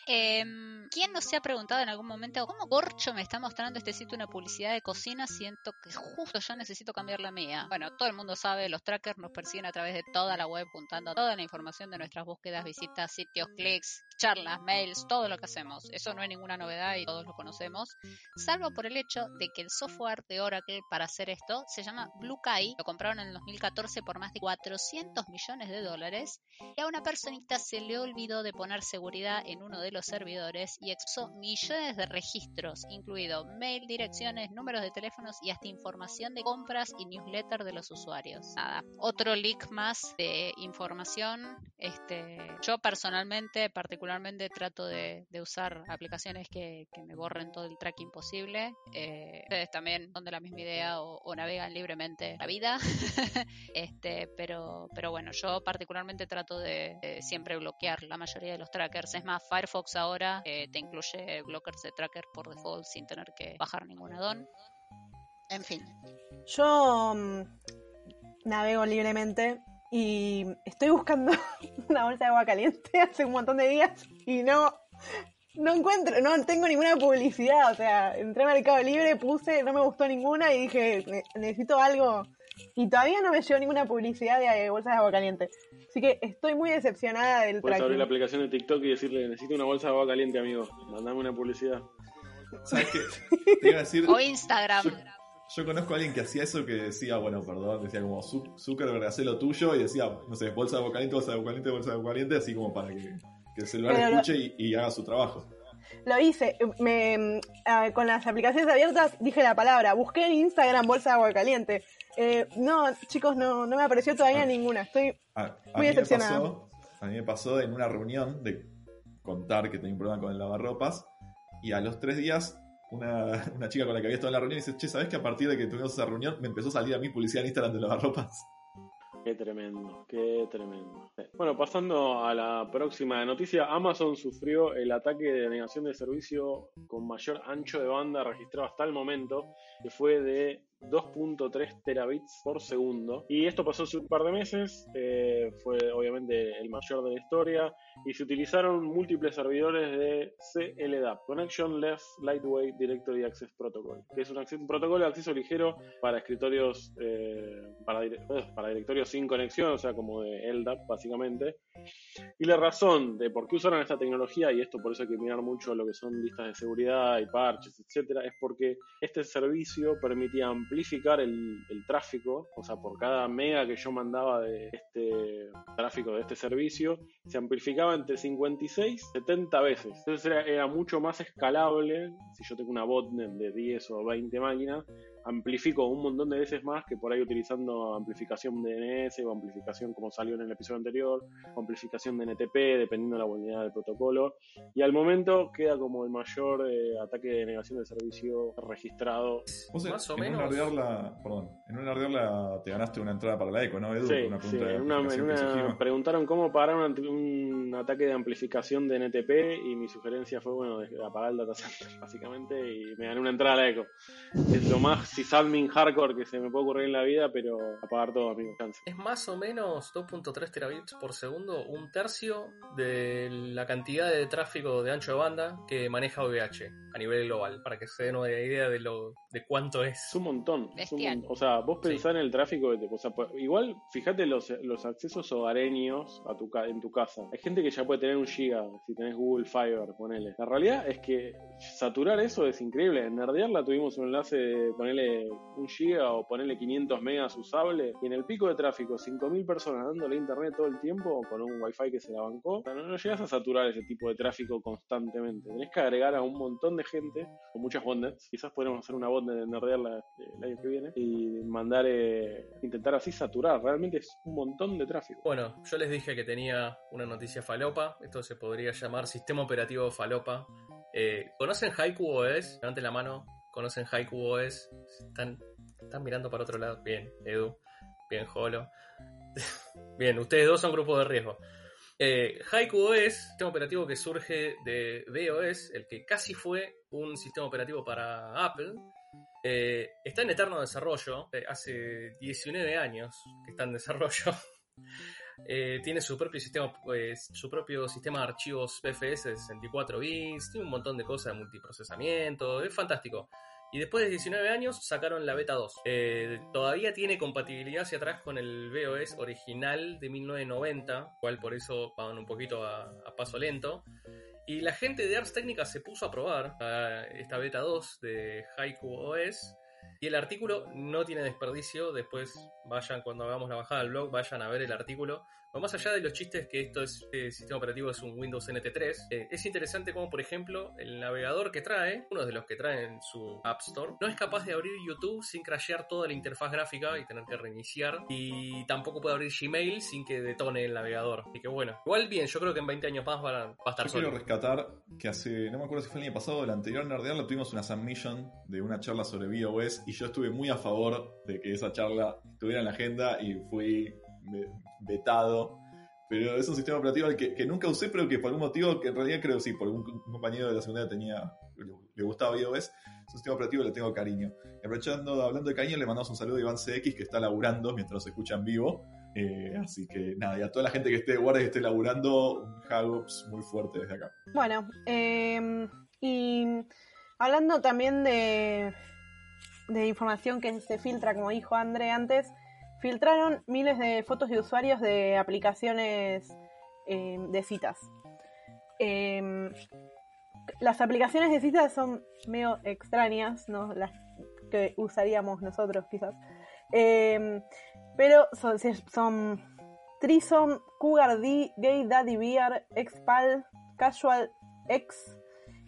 eh, ¿Quién no se ha preguntado en algún momento cómo corcho me está mostrando este sitio una publicidad de cocina? Siento que justo yo necesito cambiar la mía. Bueno, todo el mundo sabe, los trackers nos persiguen a través de toda la web, juntando toda la información de nuestras búsquedas, visitas, sitios, clics, charlas, mails, todo lo que hacemos. Eso no es ninguna novedad y todos lo conocemos, salvo por el hecho de que el software de Oracle para hacer esto se llama BlueKai. Lo compraron en el dos mil catorce por más de cuatrocientos millones de dólares y a una personita se le olvidó de poner seguridad en uno de los servidores y expuso millones de registros, incluido mail, direcciones, números de teléfonos y hasta información de compras y newsletter de los usuarios. Nada, otro leak más de información. Este, yo personalmente, particularmente Particularmente trato de, de usar aplicaciones que, que me borren todo el tracking posible. Eh, ustedes también son de la misma idea o, o navegan libremente la vida. este, pero, pero bueno, yo particularmente trato de, de siempre bloquear la mayoría de los trackers. Es más, Firefox ahora eh, te incluye blockers de tracker por default sin tener que bajar ningún add-on. En fin. Yo um, navego libremente y estoy buscando una bolsa de agua caliente hace un montón de días y no, no encuentro, no tengo ninguna publicidad. O sea, entré a Mercado Libre, puse, no me gustó ninguna y dije, ne- necesito algo. Y todavía no me llegó ninguna publicidad de, de bolsas de agua caliente. Así que estoy muy decepcionada del tracking. Puedes abrir la aplicación de TikTok y decirle, necesito una bolsa de agua caliente, amigo. Mandame una publicidad. ¿Sabes qué? Te iba a decir, o Instagram. Yo, yo conozco a alguien que hacía eso, que decía, bueno, perdón, decía como Zuckerberg, hacé lo tuyo, y decía, no sé, bolsa de agua caliente, bolsa de agua caliente, bolsa de agua caliente, así como para que, que el celular Pero escuche lo... y, y haga su trabajo. Lo hice, me, uh, con las aplicaciones abiertas dije la palabra, busqué en Instagram bolsa de agua caliente. Eh, no, chicos, no, no me apareció todavía ah, ninguna, estoy a, muy a decepcionada. Pasó, a mí me pasó en una reunión de contar que tenía un problema con el lavarropas, y a los tres días una, una chica con la que había estado en la reunión dice, che, ¿sabés que a partir de que tuvimos esa reunión me empezó a salir a mí publicidad en Instagram de lavarropas? Qué tremendo, qué tremendo. Bueno, pasando a la próxima noticia, Amazon sufrió el ataque de negación de servicio con mayor ancho de banda registrado hasta el momento, que fue de dos punto tres terabits por segundo. Y esto pasó hace un par de meses, eh, fue obviamente el mayor de la historia, y se utilizaron múltiples servidores de C L D A P, Connectionless Lightweight Directory Access Protocol, que es un, acceso, un protocolo de acceso ligero para escritorios, eh, para, dire- para directorios sin conexión, o sea, como de L D A P básicamente. Y la razón de por qué usaron esta tecnología, y esto por eso hay que mirar mucho lo que son listas de seguridad y parches, etcétera, es porque este servicio permitía amplificar el, el tráfico, o sea, por cada mega que yo mandaba de este tráfico, de este servicio, se amplificaba entre cincuenta y seis y setenta veces. Entonces era, era mucho más escalable. Si yo tengo una botnet de diez o veinte máquinas, amplifico un montón de veces más que por ahí utilizando amplificación de D N S o amplificación, como salió en el episodio anterior, o amplificación de N T P, dependiendo de la vulnerabilidad del protocolo. Y al momento queda como el mayor eh, ataque de negación de servicio registrado. Vos más en, o en menos. Un la, perdón, en una ardearla te ganaste una entrada para la eco, ¿no, Edu? Sí, una pregunta sí en una, en una preguntaron cómo parar un, un ataque de amplificación de N T P y mi sugerencia fue, bueno, apagar el data center, básicamente, y me gané una entrada a la eco. Es lo más sysadmin hardcore que se me puede ocurrir en la vida, pero apagar todo, amigo. Es más o menos dos punto tres terabits por segundo, un tercio de la cantidad de tráfico de ancho de banda que maneja O V H a nivel global, para que se den una idea de lo de cuánto es. Es un montón. Es un montón. O sea, vos pensás sí. En el tráfico de, o sea, igual, fíjate los, los accesos hogareños a tu, en tu casa. Hay gente que ya puede tener un giga si tenés Google Fiber, ponele. La realidad es que saturar eso es increíble. En Nerdearla tuvimos un enlace de ponele un giga o ponele quinientos megas usable, y en el pico de tráfico cinco mil personas dándole internet todo el tiempo con un wifi que se la bancó. O sea, no, no llegas a saturar ese tipo de tráfico constantemente. Tenés que agregar a un montón de gente con muchas botnets. Quizás podremos hacer una botnet en Nerdearla el año que viene y mandar, eh, intentar así saturar. Realmente es un montón de tráfico. Bueno, yo les dije que tenía una noticia falopa. Esto se podría llamar sistema operativo falopa. Eh, ¿Conocen Haiku O S? Levanten la mano. ¿Conocen Haiku O S? ¿Están, están mirando para otro lado? Bien, Edu. Bien, Jolo. Bien, ustedes dos son grupo de riesgo. Eh, Haiku O S, sistema operativo que surge de D O S, el que casi fue un sistema operativo para Apple. Eh, está en eterno desarrollo, eh, hace diecinueve años que está en desarrollo. eh, tiene su propio sistema eh, su propio sistema de archivos P F S de sesenta y cuatro bits, tiene un montón de cosas de multiprocesamiento, es fantástico. Y después de diecinueve años sacaron la beta dos. Eh, todavía tiene compatibilidad hacia atrás con el V O S original de mil novecientos noventa, cual por eso van un poquito a, a paso lento. Y la gente de Ars Technica se puso a probar uh, esta beta dos de Haiku O S. Y el artículo no tiene desperdicio. Después vayan, cuando hagamos la bajada al blog, vayan a ver el artículo. O más allá de los chistes que esto es, eh, sistema operativo es un Windows N T tres, eh, es interesante como, por ejemplo, el navegador que trae, uno de los que trae en su App Store, no es capaz de abrir YouTube sin crashear toda la interfaz gráfica y tener que reiniciar, y tampoco puede abrir Gmail sin que detone el navegador. Así que bueno, igual bien, yo creo que en veinte años más va a, va a estar yo solo. Quiero rescatar que hace, no me acuerdo si fue el año pasado o el anterior, en Nerdearla tuvimos una submission de una charla sobre V O S, y yo estuve muy a favor de que esa charla estuviera en la agenda y fui... Me, vetado, pero es un sistema operativo que, que nunca usé, pero que por algún motivo, que en realidad creo que sí, por un, un compañero de la secundaria tenía le gustaba iOS, su sistema operativo, le tengo cariño. Y aprovechando, hablando de cariño, le mandamos un saludo a Iván C X, que está laburando mientras nos escucha en vivo. Eh, así que nada, y a toda la gente que esté de guardia, que esté laburando, un Hugops muy fuerte desde acá. Bueno, eh, y hablando también de, de información que se filtra, como dijo André antes, filtraron miles de fotos de usuarios de aplicaciones eh, de citas. Eh, las aplicaciones de citas son medio extrañas, no las que usaríamos nosotros quizás. Eh, pero son, son Threesome, Cougar D, Gay Daddy Beer, Expal, Casual X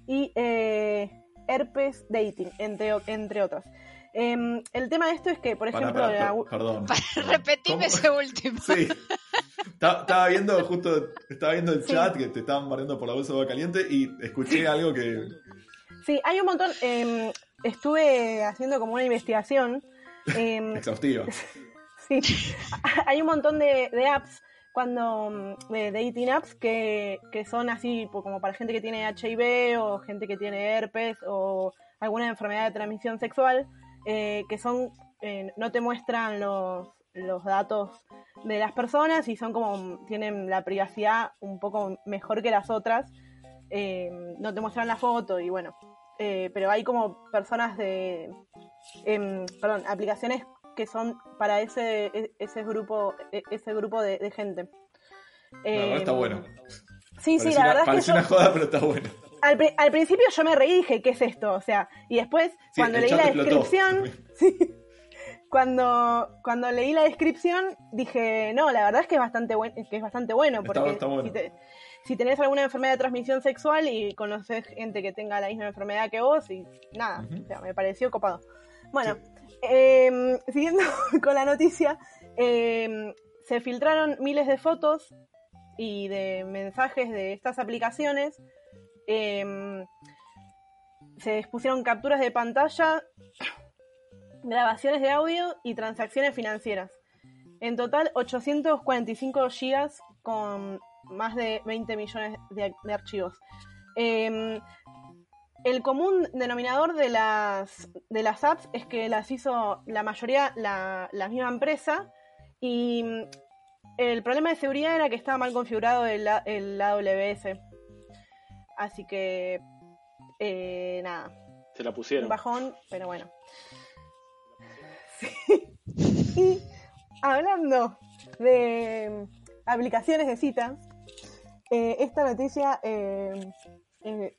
y eh, Herpes Dating, entre, entre otros. Eh, el tema de esto es que, por ejemplo... Para, para, la... Perdón. Repetime ese último. Sí. Estaba viendo justo estaba viendo el sí. chat que te estaban barriendo por la bolsa de agua caliente y escuché algo que... Sí, hay un montón. Eh, estuve haciendo como una investigación... Eh, Exhaustiva. Sí. Hay un montón de, de apps, cuando de dating apps, que, que son así como para gente que tiene H I V o gente que tiene herpes o alguna enfermedad de transmisión sexual, eh, que son eh, no te muestran los, los datos de las personas y son como tienen la privacidad un poco mejor que las otras, eh, no te muestran la foto y bueno, eh, pero hay como personas de eh, perdón, aplicaciones que son para ese ese grupo ese grupo de, de gente. Eh, la verdad está bueno. Sí, pareció sí, la una, verdad es que una yo, joda, pero está bueno. Al, al principio yo me reí y dije, ¿qué es esto? O sea, y después, sí, cuando leí la descripción, sí, cuando, cuando leí la descripción, dije, no, la verdad es que es bastante, buen, que es bastante bueno, porque está, está bueno. Si, te, si tenés alguna enfermedad de transmisión sexual y conocés gente que tenga la misma enfermedad que vos, y nada, uh-huh. O sea, me pareció copado. Bueno, sí. eh, siguiendo con la noticia, eh, se filtraron miles de fotos y de mensajes de estas aplicaciones. Eh, se expusieron capturas de pantalla, grabaciones de audio y transacciones financieras. En total, ochocientos cuarenta y cinco gigas con más de veinte millones de, de archivos. Eh, el común denominador de las, de las apps es que las hizo la mayoría la, la misma empresa y el problema de seguridad era que estaba mal configurado el, el A W S. Así que, eh, nada. Se la pusieron. Un bajón, pero bueno. Sí. Y hablando de aplicaciones de citas, eh, esta noticia eh, eh,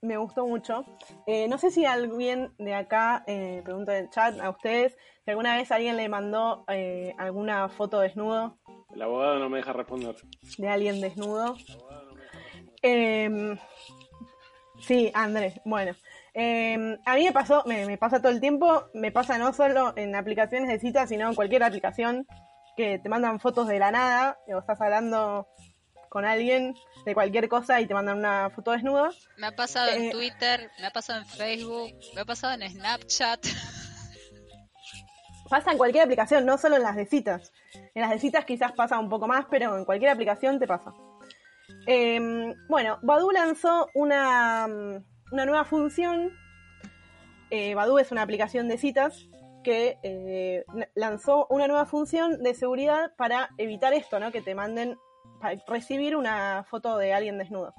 me gustó mucho. Eh, no sé si alguien de acá, eh, pregunto en el chat a ustedes, si alguna vez alguien le mandó eh, alguna foto desnudo. El abogado no me deja responder. De alguien desnudo. El abogado no me deja responder. Eh, sí, Andrés, bueno, eh, a mí me pasó, me, me pasa todo el tiempo, me pasa no solo en aplicaciones de citas, sino en cualquier aplicación que te mandan fotos de la nada, o estás hablando con alguien de cualquier cosa y te mandan una foto desnuda. Me ha pasado eh, en Twitter, me ha pasado en Facebook, me ha pasado en Snapchat. Pasa en cualquier aplicación, no solo en las de citas. En las de citas quizás pasa un poco más, pero en cualquier aplicación te pasa. Eh, bueno, Badoo lanzó una, una nueva función. eh, Badoo es una aplicación de citas que eh, lanzó una nueva función de seguridad para evitar esto, ¿no? Que te manden, para recibir una foto de alguien desnudo.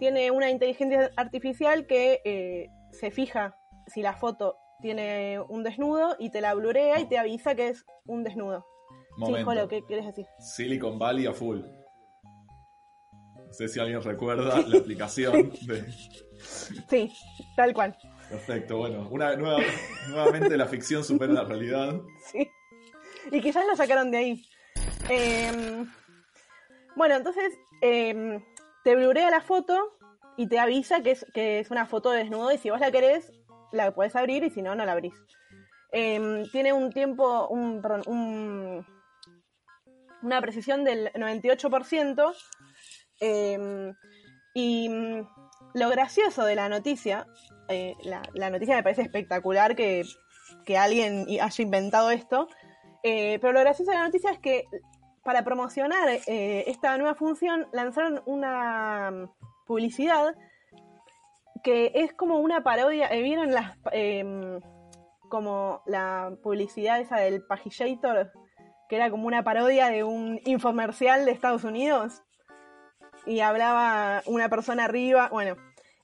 Tiene una inteligencia artificial que eh, se fija si la foto tiene un desnudo y te la blurea y te avisa que es un desnudo. Momento. Sí, Jolo, ¿qué quieres decir? Silicon Valley a full. No sé si alguien recuerda la aplicación de... Sí, tal cual. Perfecto, bueno, una nueva, nuevamente la ficción supera la realidad. Sí, y quizás lo sacaron de ahí. Eh, bueno, entonces eh, te blurea la foto y te avisa que es, que es una foto de desnudo y si vos la querés, la podés abrir y si no, no la abrís. Eh, tiene un tiempo, un, perdón, un, una precisión del noventa y ocho por ciento. Eh, y lo gracioso de la noticia, eh, la, la noticia me parece espectacular que, que alguien haya inventado esto, eh, pero lo gracioso de la noticia es que para promocionar eh, esta nueva función lanzaron una publicidad que es como una parodia. ¿Vieron las eh, como la publicidad esa del Pagillator? Que era como una parodia de un infomercial de Estados Unidos. Y hablaba una persona arriba. Bueno,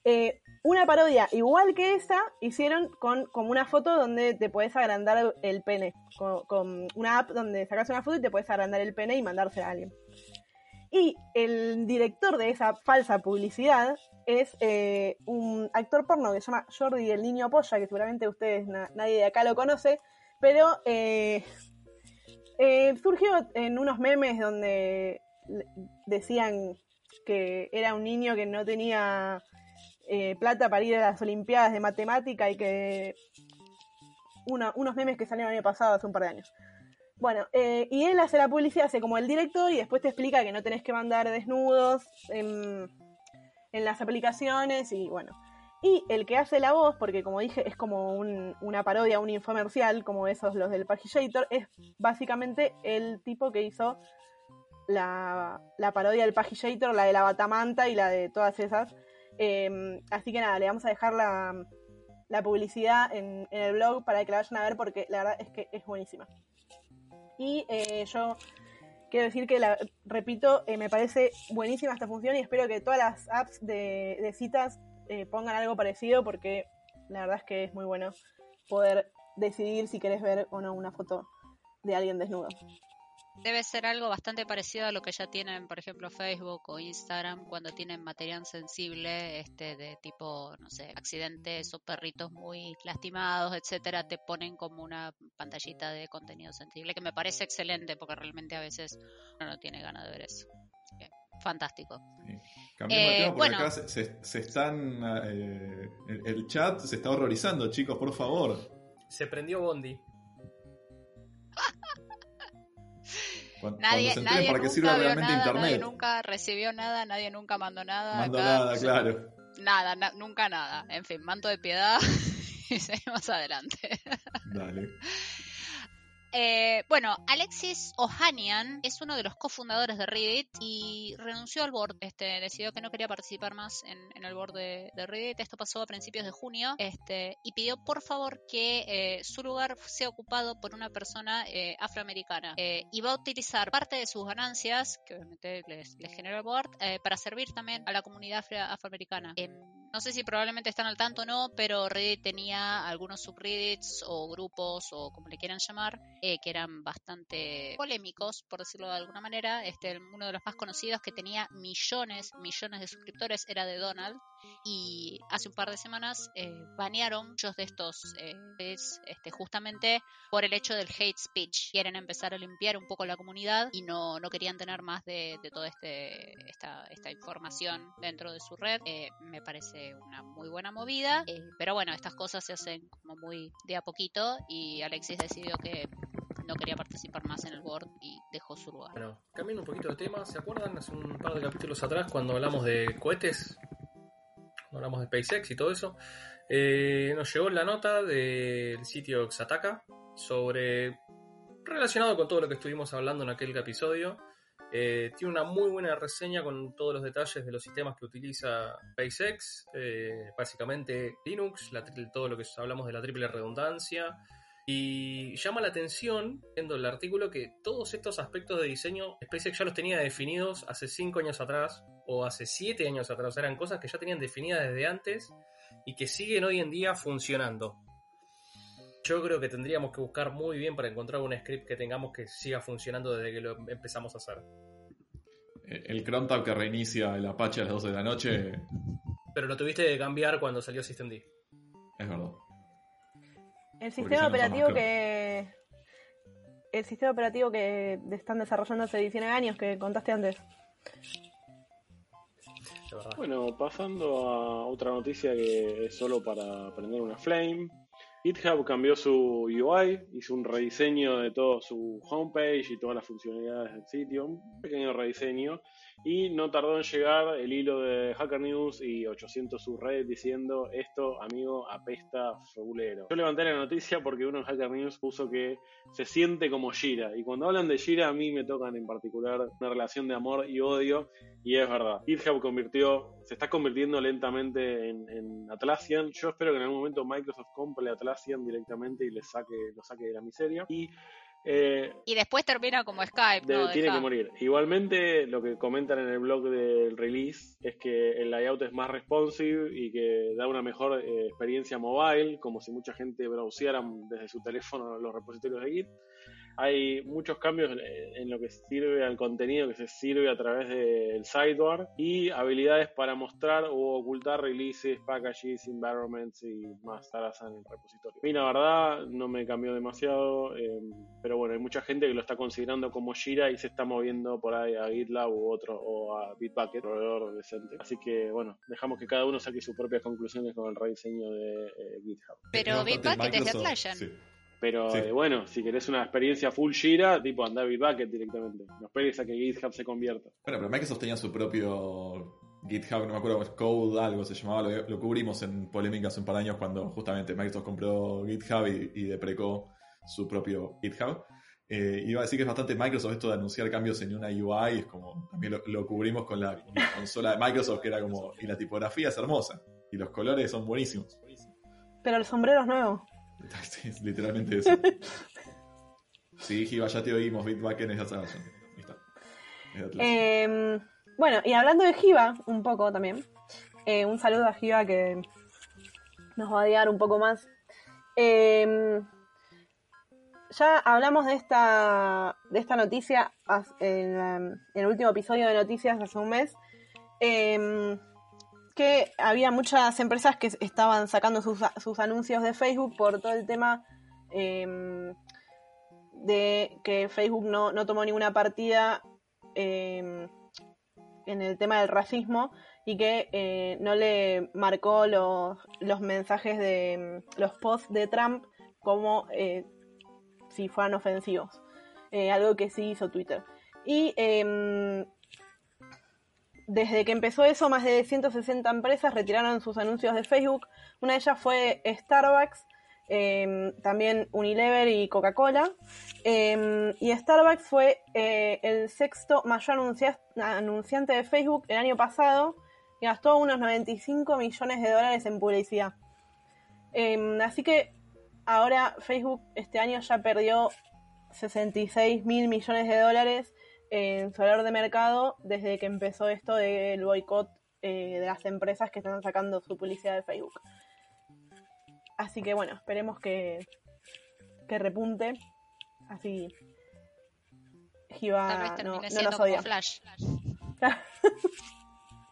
eh, una parodia igual que esa hicieron con como una foto donde te podés agrandar el pene. Con, con una app donde sacas una foto y te podés agrandar el pene y mandársela a alguien. Y el director de esa falsa publicidad es eh, un actor porno que se llama Jordi el Niño Polla, que seguramente ustedes, na- nadie de acá lo conoce, pero eh, eh, surgió en unos memes donde decían que era un niño que no tenía eh, plata para ir a las Olimpiadas de Matemática y que... Una, unos memes que salieron el año pasado, hace un par de años. Bueno, eh, y él hace la publicidad, hace como el director y después te explica que no tenés que mandar desnudos en, en las aplicaciones y bueno. Y el que hace la voz, porque como dije es como un, una parodia, un infomercial, como esos los del Pagillator, es básicamente el tipo que hizo la, la parodia del Pagillator, la de la batamanta y la de todas esas. Eh, así que nada, le vamos a dejar la, la publicidad en, en el blog para que la vayan a ver porque la verdad es que es buenísima. Y eh, yo quiero decir que, la, repito, eh, me parece buenísima esta función y espero que todas las apps de, de citas eh, pongan algo parecido porque la verdad es que es muy bueno poder decidir si querés ver o no una foto de alguien desnudo. Debe ser algo bastante parecido a lo que ya tienen, por ejemplo, Facebook o Instagram cuando tienen material sensible este de tipo, no sé, accidentes o perritos muy lastimados, etcétera, te ponen como una pantallita de contenido sensible, que me parece excelente porque realmente a veces uno no tiene ganas de ver eso. Okay. Fantástico. Sí. Cambiemos eh, de tema porque bueno. Acá se, se, se están... Eh, el, el chat se está horrorizando, chicos, por favor. Se prendió Bondi. Cuando, nadie, cuando se nadie para que sirva realmente nada, internet. Nadie nunca recibió nada, nadie nunca mandó nada. Mandó acá, nada, no, claro. Nada, na, nunca nada. En fin, manto de piedad y seguimos adelante. Dale. Eh, bueno, Alexis Ohanian es uno de los cofundadores de Reddit y renunció al board. Este, decidió que no quería participar más en, en el board de, de Reddit. Esto pasó a principios de junio este, y pidió por favor que eh, su lugar sea ocupado por una persona eh, afroamericana. Eh, y va a utilizar parte de sus ganancias, que obviamente les, les genera el board, eh, para servir también a la comunidad afro- afroamericana. Eh, No sé si probablemente están al tanto o no, pero Reddit tenía algunos subreddits o grupos o como le quieran llamar, eh, que eran bastante polémicos, por decirlo de alguna manera. Este, uno de los más conocidos que tenía millones, millones de suscriptores era de Donald. Y hace un par de semanas eh, banearon muchos de estos eh, este, justamente por el hecho del hate speech. Quieren empezar a limpiar un poco la comunidad y no, no querían tener más de, de toda este, esta, esta información dentro de su red. Eh, me parece una muy buena movida, eh, pero bueno, estas cosas se hacen como muy de a poquito y Alexis decidió que no quería participar más en el board y dejó su lugar. Bueno, cambiando un poquito de tema, ¿se acuerdan hace un par de capítulos atrás cuando hablamos de cohetes? Hablamos de SpaceX y todo eso. Eh, nos llegó la nota del sitio Xataka sobre, relacionado con todo lo que estuvimos hablando en aquel episodio. Eh, tiene una muy buena reseña con todos los detalles de los sistemas que utiliza SpaceX. Eh, básicamente Linux, la, todo lo que hablamos de la triple redundancia. Y llama la atención, viendo el artículo, que todos estos aspectos de diseño SpaceX ya los tenía definidos hace cinco años atrás o hace siete años atrás. Eran cosas que ya tenían definidas desde antes y que siguen hoy en día funcionando. Yo creo que tendríamos que buscar muy bien para encontrar un script que tengamos que siga funcionando desde que lo empezamos a hacer. El cron tab que reinicia el Apache a las doce de la noche. Pero lo tuviste que cambiar cuando salió Systemd. Es verdad. El sistema operativo que el sistema operativo que están desarrollando hace diecinueve años que contaste antes. Bueno, pasando a otra noticia que es solo para prender una flame. GitHub cambió su U I, hizo un rediseño de todo su homepage y todas las funcionalidades del sitio, un pequeño rediseño, y no tardó en llegar el hilo de Hacker News y ochocientos subreddits diciendo esto, amigo, apesta fulero. Yo levanté la noticia porque uno en Hacker News puso que se siente como Jira, y cuando hablan de Jira a mí me tocan en particular una relación de amor y odio, y es verdad. GitHub convirtió, se está convirtiendo lentamente en, en Atlassian. Yo espero que en algún momento Microsoft compre Atlassian directamente y le saque, lo saque de la miseria. Y, eh, y después termina como Skype. De, no, tiene que morir. Igualmente, lo que comentan en el blog del release es que el layout es más responsive y que da una mejor eh, experiencia mobile, como si mucha gente browseara desde su teléfono los repositorios de Git. Hay muchos cambios en lo que sirve al contenido que se sirve a través del sidebar y habilidades para mostrar o ocultar releases, packages, environments y más taras en el repositorio. Y la verdad no me cambió demasiado, eh, pero bueno, hay mucha gente que lo está considerando como Jira y se está moviendo por ahí a GitLab u otro, o a Bitbucket, proveedor decente. Así que bueno, dejamos que cada uno saque sus propias conclusiones con el rediseño de eh, GitHub. Pero Bitbucket es de Atlassian. Sí. Pero sí. Eh, bueno, si querés una experiencia full Jira, tipo andá a Bitbucket directamente. No esperes a que GitHub se convierta. Bueno, pero Microsoft tenía su propio GitHub, no me acuerdo, Code algo se llamaba, lo, lo cubrimos en polémicas un par de años cuando justamente Microsoft compró GitHub y, y deprecó su propio GitHub. Eh, iba a decir que es bastante Microsoft esto de anunciar cambios en una U I, es como, también lo, lo cubrimos con la, con la consola de Microsoft, que era como, y la tipografía es hermosa, y los colores son buenísimos. Pero los sombreros nuevos. Es literalmente eso. Sí, Giva, ya te oímos. Bitbucket es Atlassian. Eh, bueno, y hablando de Giva, un poco también. Eh, un saludo a Giva que nos va a guiar un poco más. Eh, ya hablamos de esta, de esta noticia en, en el último episodio de Noticias hace un mes. Eh, que había muchas empresas que estaban sacando sus, sus anuncios de Facebook por todo el tema eh, de que Facebook no, no tomó ninguna partida eh, en el tema del racismo y que eh, no le marcó los, los mensajes de los posts de Trump como eh, si fueran ofensivos, eh, algo que sí hizo Twitter. Y eh, desde que empezó eso, más de ciento sesenta empresas retiraron sus anuncios de Facebook. Una de ellas fue Starbucks, eh, también Unilever y Coca-Cola. Eh, y Starbucks fue eh, el sexto mayor anuncia- anunciante de Facebook el año pasado y gastó unos noventa y cinco millones de dólares en publicidad. Eh, así que ahora Facebook este año ya perdió sesenta y seis mil millones de dólares en su valor de mercado desde que empezó esto del boicot eh, de las empresas que están sacando su publicidad de Facebook. Así que bueno, esperemos que, que repunte. Así Giva no, no nos odia. Flash.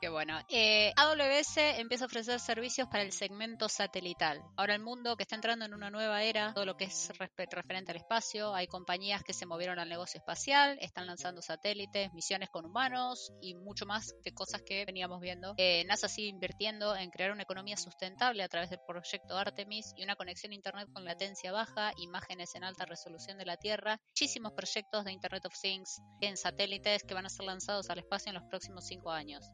Qué bueno. Eh, A W S empieza a ofrecer servicios para el segmento satelital. Ahora el mundo que está entrando en una nueva era, todo lo que es resp- referente al espacio, hay compañías que se movieron al negocio espacial, están lanzando satélites, misiones con humanos y mucho más que cosas que veníamos viendo. Eh, NASA sigue invirtiendo en crear una economía sustentable a través del proyecto Artemis y una conexión a internet con latencia baja, imágenes en alta resolución de la Tierra, muchísimos proyectos de Internet of Things en satélites que van a ser lanzados al espacio en los próximos cinco años.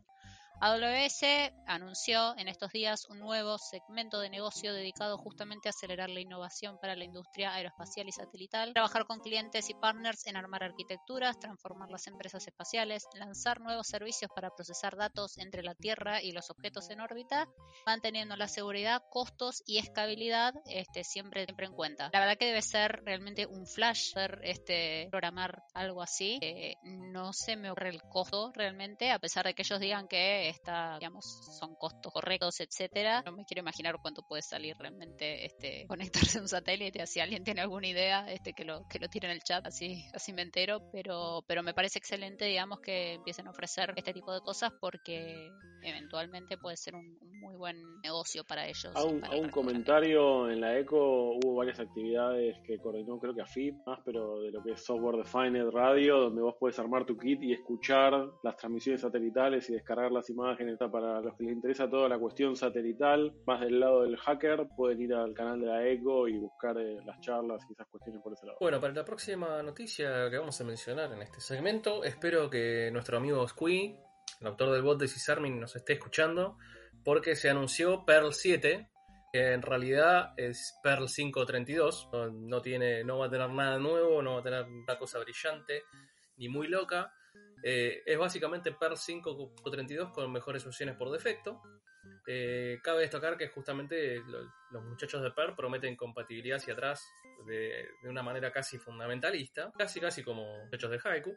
A W S anunció en estos días un nuevo segmento de negocio dedicado justamente a acelerar la innovación para la industria aeroespacial y satelital, trabajar con clientes y partners en armar arquitecturas, transformar las empresas espaciales, lanzar nuevos servicios para procesar datos entre la Tierra y los objetos en órbita, manteniendo la seguridad, costos y escalabilidad este, siempre, siempre en cuenta. La verdad que debe ser realmente un flash poder este, programar algo así. Eh, no se me ocurre el costo realmente, a pesar de que ellos digan que Está, digamos, son costos correctos, etcétera. No me quiero imaginar cuánto puede salir realmente este, conectarse a un satélite. Si alguien tiene alguna idea, este, que lo que lo tire en el chat, así así me entero. Pero pero me parece excelente, digamos, que empiecen a ofrecer este tipo de cosas porque eventualmente puede ser un, un muy buen negocio para ellos. A un, a un comentario en la ECO hubo varias actividades que coordinó, creo que a F I P más, pero de lo que es Software Defined Radio, donde vos podés armar tu kit y escuchar las transmisiones satelitales y descargarlas imágenes, está para los que les interesa toda la cuestión satelital, más del lado del hacker, pueden ir al canal de la ECO y buscar eh, las charlas y esas cuestiones por ese lado. Bueno, para la próxima noticia que vamos a mencionar en este segmento, espero que nuestro amigo Squee, el autor del bot de Sysarmin, nos esté escuchando, porque se anunció Perl siete, que en realidad es Perl cinco punto treinta y dos, no, no, tiene, no va a tener nada nuevo, no va a tener una cosa brillante, ni muy loca. Eh, es básicamente Perl cinco punto treinta y dos con mejores opciones por defecto. Eh, cabe destacar que justamente los, los muchachos de Perl prometen compatibilidad hacia atrás de, de una manera casi fundamentalista, casi casi como muchachos de Haiku,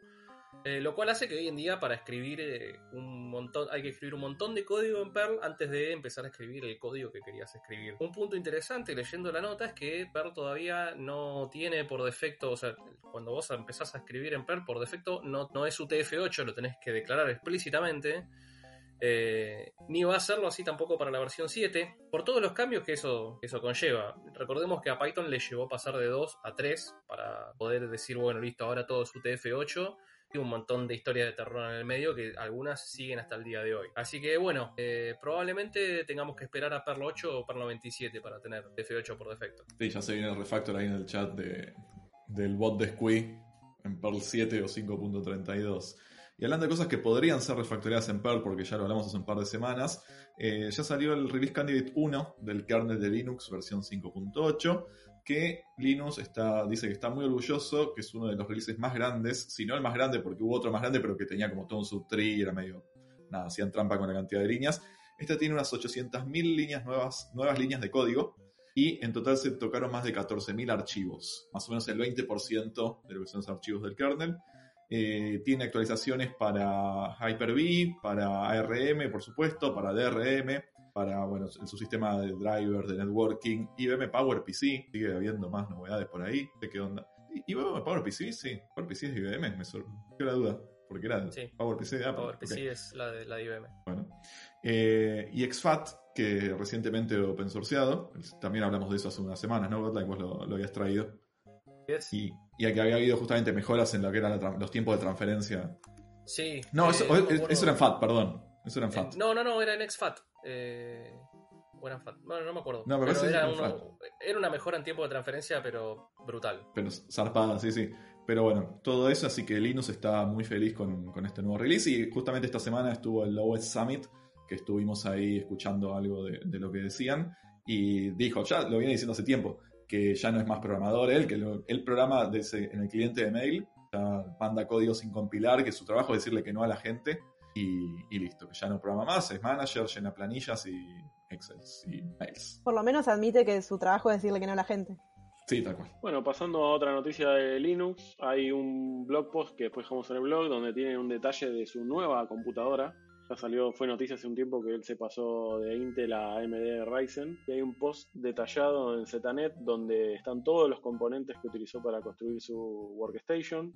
eh, lo cual hace que hoy en día para escribir eh, un montón, hay que escribir un montón de código en Perl antes de empezar a escribir el código que querías escribir. Un punto interesante leyendo la nota es que Perl todavía no tiene por defecto, o sea, cuando vos empezás a escribir en Perl por defecto no, no es U T F ocho, lo tenés que declarar explícitamente. Eh, ni va a hacerlo así tampoco para la versión siete, por todos los cambios que eso, eso conlleva. Recordemos que a Python le llevó pasar de dos a tres para poder decir, bueno, listo, ahora todo es U T F ocho, y un montón de historias de terror en el medio que algunas siguen hasta el día de hoy. Así que bueno, eh, probablemente tengamos que esperar a Perl ocho o Perl noventa y siete para tener U T F ocho por defecto. Sí, ya se viene el refactor ahí en el chat de, del bot de Squee en Perl siete o cinco punto treinta y dos. Y hablando de cosas que podrían ser refactoreadas en Perl, porque ya lo hablamos hace un par de semanas, eh, ya salió el Release Candidate uno del kernel de Linux versión cinco punto ocho, que Linux está, dice que está muy orgulloso, que es uno de los releases más grandes, si no el más grande, porque hubo otro más grande, pero que tenía como todo un subtree y era medio, nada, hacían trampa con la cantidad de líneas. Esta tiene unas ochocientas mil líneas nuevas, nuevas líneas de código, y en total se tocaron más de catorce mil archivos, más o menos el veinte por ciento de lo que son los archivos del kernel. Eh, tiene actualizaciones para Hyper-V, para A R M, por supuesto, para D R M, para bueno, el subsistema de drivers, de networking, I B M PowerPC, sigue habiendo más novedades por ahí, no sé qué onda. ¿I B M PowerPC? Sí, PowerPC es de I B M, me surgió la duda, porque era sí. PowerPC de Apple. PowerPC okay. Es la de, la de I B M. Bueno. Eh, y X F A T, que recientemente open sourceado, también hablamos de eso hace unas semanas, ¿no? Godlike, vos lo, lo habías traído. Yes. Y, y aquí había habido justamente mejoras en lo que eran tra- los tiempos de transferencia. Sí. No, eh, eso, no eso, eso era en F A T, perdón. Eso era en F A T. Eh, no, no, no, era en X F A T. Eh, o era en F A T. Bueno, no me acuerdo. No, pero pero era, uno, F A T. Era una mejora en tiempo de transferencia, pero brutal. Pero zarpada, sí, sí. Pero bueno, todo eso, así que Linux está muy feliz con, con este nuevo release. Y justamente esta semana estuvo el O S Summit, que estuvimos ahí escuchando algo de, de lo que decían. Y dijo, ya lo viene diciendo hace tiempo, que ya no es más programador él, que lo, él programa desde, en el cliente de mail, ya manda código sin compilar, que su trabajo es decirle que no a la gente, y, y listo, que ya no programa más, es manager, llena planillas y Excel y mails. Por lo menos admite que su trabajo es decirle que no a la gente. Sí, tal cual. Bueno, pasando a otra noticia de Linux, hay un blog post que después dejamos en el blog, donde tiene un detalle de su nueva computadora. Ya salió, fue noticia hace un tiempo que él se pasó de Intel a A M D Ryzen, y hay un post detallado en Zetanet donde están todos los componentes que utilizó para construir su workstation.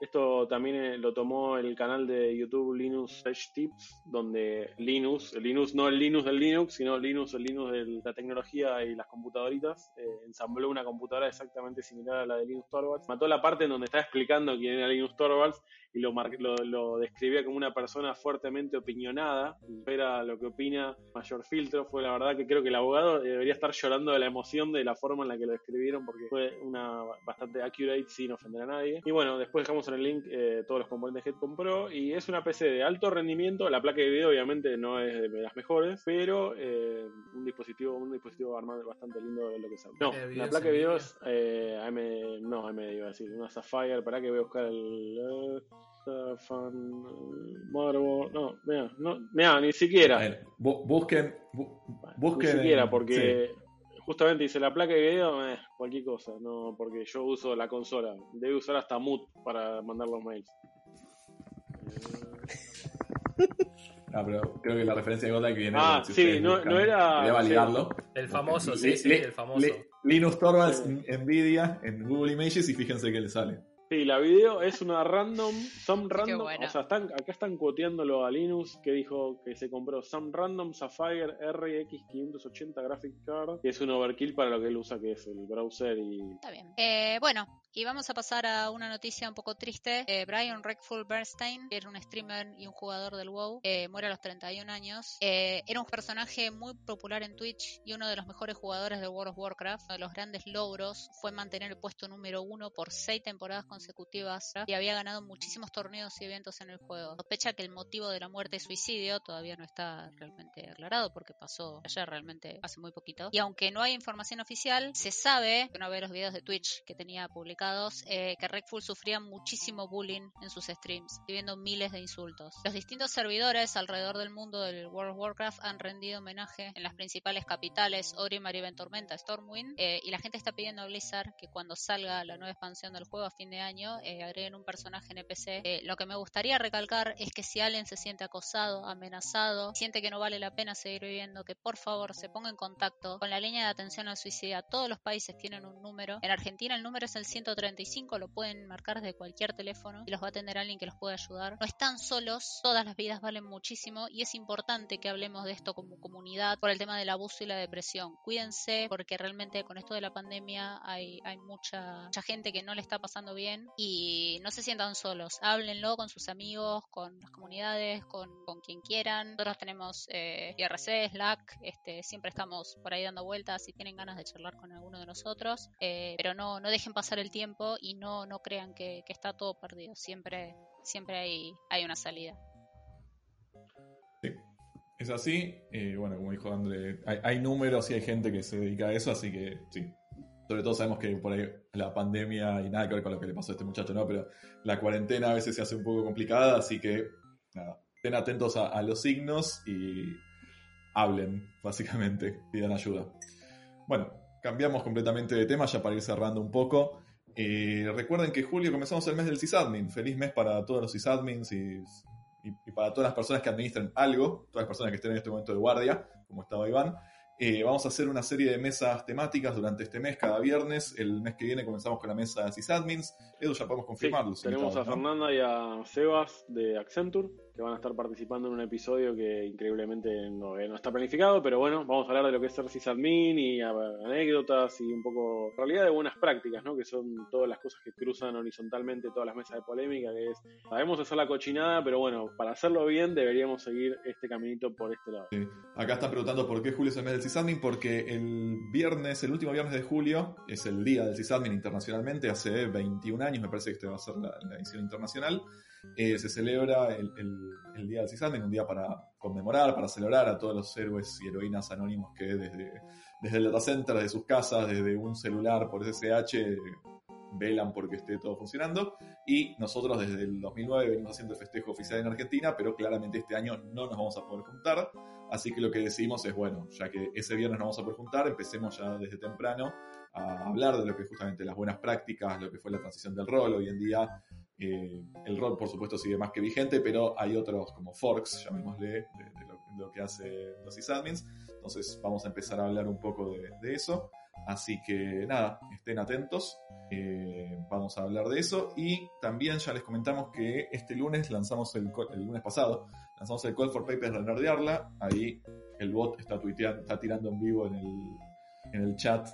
Esto también lo tomó el canal de YouTube Linux Tech Tips, donde Linux, el Linux no el Linux del Linux, sino Linux, el Linux de la tecnología y las computadoritas, eh, ensambló una computadora exactamente similar a la de Linus Torvalds. Mató la parte en donde está explicando quién era Linus Torvalds y lo, mar- lo, lo describía como una persona fuertemente opinionada, era lo que opina mayor filtro. Fue la verdad que creo que el abogado debería estar llorando de la emoción de la forma en la que lo describieron, porque fue una bastante accurate sin ofender a nadie. Y bueno, después dejamos en el link eh, todos los componentes que compró, y es una P C de alto rendimiento. La placa de video obviamente no es de las mejores, pero eh, un dispositivo un dispositivo armado bastante lindo de lo que sale. No, eh, la placa de video es eh, A M D, no A M D iba a decir, una Sapphire, para que voy a buscar el... Eh, Fan, Marvel, no, mira, no, mira, ni siquiera. Ver, bu- busquen, bu- busquen, ni siquiera, porque sí. Justamente dice la placa de video, eh, cualquier cosa, no, porque yo uso la consola, debe usar hasta mute para mandar los mails. No, pero creo que la referencia de Godlike que viene. Ah, sí, no, no era. Voy a validarlo. Sí, el famoso, sí, sí, le, el famoso. Le, Linus Torvalds, sí. Nvidia en Google Images, y fíjense que le sale. Sí, la video es una random, some random, bueno. O sea, están, acá están cuoteándolo a Linus, que dijo que se compró some random Sapphire R X quinientos ochenta Graphic Card, que es un overkill para lo que él usa, que es el browser y... Está bien. Eh, bueno, y vamos a pasar a una noticia un poco triste. Eh, Brian Redford Bernstein, que era un streamer y un jugador del WoW, eh, muere a los treinta y un años. Eh, era un personaje muy popular en Twitch y uno de los mejores jugadores de World of Warcraft. Uno de los grandes logros fue mantener el puesto número uno por seis temporadas con consecutivas y había ganado muchísimos torneos y eventos en el juego. Sospecha que el motivo de la muerte es suicidio, todavía no está realmente aclarado porque pasó ayer, realmente hace muy poquito. Y aunque no hay información oficial, se sabe, uno ve los videos de Twitch que tenía publicados, eh, que Redford sufría muchísimo bullying en sus streams, recibiendo miles de insultos. Los distintos servidores alrededor del mundo del World of Warcraft han rendido homenaje en las principales capitales, Orgrimmar, Yavin, Tormenta, Stormwind, eh, y la gente está pidiendo a Blizzard que cuando salga la nueva expansión del juego a fin de año Año, eh, agreguen un personaje N P C. Eh, lo que me gustaría recalcar es que si alguien se siente acosado, amenazado, siente que no vale la pena seguir viviendo, que por favor se ponga en contacto con la línea de atención al suicidio. Todos los países tienen un número. En Argentina el número es el ciento treinta y cinco, lo pueden marcar desde cualquier teléfono y los va a atender alguien que los pueda ayudar. No están solos, todas las vidas valen muchísimo y es importante que hablemos de esto como comunidad por el tema del abuso y la depresión. Cuídense porque realmente con esto de la pandemia hay, hay mucha, mucha gente que no le está pasando bien. Y no se sientan solos, háblenlo con sus amigos, con las comunidades, con, con quien quieran. Nosotros tenemos eh, I R C, Slack, este, siempre estamos por ahí dando vueltas si tienen ganas de charlar con alguno de nosotros, eh, pero no, no dejen pasar el tiempo y no, no crean que, que está todo perdido, siempre, siempre hay, hay una salida. Sí, es así, eh, bueno, como dijo André, hay, hay números y hay gente que se dedica a eso, así que sí. Sobre todo sabemos que por ahí la pandemia y nada que ver con lo que le pasó a este muchacho, ¿no? Pero la cuarentena a veces se hace un poco complicada, así que nada, estén atentos a, a los signos y hablen, básicamente, pidan ayuda. Bueno, cambiamos completamente de tema ya para ir cerrando un poco. Eh, recuerden que en julio comenzamos el mes del sysadmin. Feliz mes para todos los sysadmins y, y, y para todas las personas que administran algo, todas las personas que estén en este momento de guardia, como estaba Iván. Eh, vamos a hacer una serie de mesas temáticas durante este mes, cada viernes. El mes que viene comenzamos con la mesa de sysadmins. Edu, ya podemos confirmarlo. Sí, tenemos a Fernanda y a Sebas de Accenture, que van a estar participando en un episodio que increíblemente no, eh, no está planificado, pero bueno, vamos a hablar de lo que es ser sysadmin y a, anécdotas y un poco, en realidad, de buenas prácticas, ¿no? Que son todas las cosas que cruzan horizontalmente todas las mesas de polémica, que es, sabemos hacer la cochinada, pero bueno, para hacerlo bien deberíamos seguir este caminito por este lado. Sí. Acá están preguntando por qué julio es el mes del sysadmin, porque el viernes, el último viernes de julio, es el día del sysadmin internacionalmente, hace veintiún años, me parece que este va a ser la, la edición internacional. Eh, se celebra el, el, el día del sysadmin, un día para conmemorar, para celebrar a todos los héroes y heroínas anónimos que desde, desde el data center, desde sus casas, desde un celular por S S H, velan porque esté todo funcionando. Y nosotros desde el dos mil nueve venimos haciendo el festejo oficial en Argentina, pero claramente este año no nos vamos a poder juntar, así que lo que decidimos es, bueno, ya que ese viernes nos vamos a poder juntar, empecemos ya desde temprano a hablar de lo que es justamente las buenas prácticas, lo que fue la transición del rol. Hoy en día eh, el rol por supuesto sigue más que vigente, pero hay otros como forks, llamémosle, de, de, lo, de lo que hacen los sysadmins. Entonces vamos a empezar a hablar un poco de, de eso. Así que nada, estén atentos, eh, vamos a hablar de eso. Y también ya les comentamos que este lunes lanzamos el, el lunes pasado lanzamos el Call for Papers de Nerdearla. Ahí el bot está tuiteando, está tirando en vivo en el, en el chat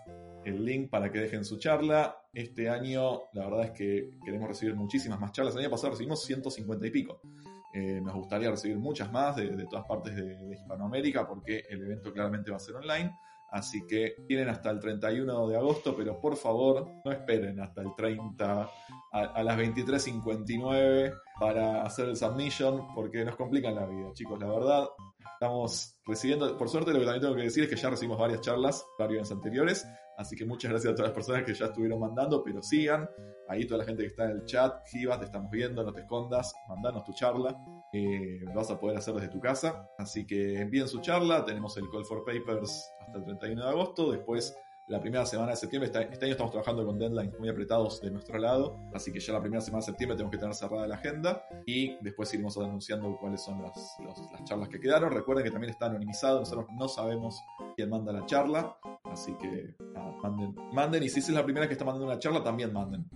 el link para que dejen su charla. Este año la verdad es que queremos recibir muchísimas más charlas. El año pasado recibimos ciento cincuenta y pico. Eh, nos gustaría recibir muchas más de, de todas partes de, de Hispanoamérica, porque el evento claramente va a ser online. Así que tienen hasta el treinta y uno de agosto, pero por favor no esperen hasta el treinta a, a las veintitrés cincuenta y nueve para hacer el submission, porque nos complican la vida, chicos, la verdad. Estamos recibiendo, por suerte, lo que también tengo que decir es que ya recibimos varias charlas, varios anteriores, así que muchas gracias a todas las personas que ya estuvieron mandando, pero sigan. Ahí toda la gente que está en el chat, Jivas, te estamos viendo, no te escondas, mandanos tu charla. Eh, lo vas a poder hacer desde tu casa, así que envíen su charla. Tenemos el Call for Papers hasta el treinta y uno de agosto, después la primera semana de septiembre, este, este año estamos trabajando con deadlines muy apretados de nuestro lado, así que ya la primera semana de septiembre tenemos que tener cerrada la agenda, y después iremos anunciando cuáles son las, los, las charlas que quedaron. Recuerden que también está anonimizado, nosotros no sabemos quién manda la charla, así que nada, manden, manden, y si es la primera que está mandando una charla, también manden.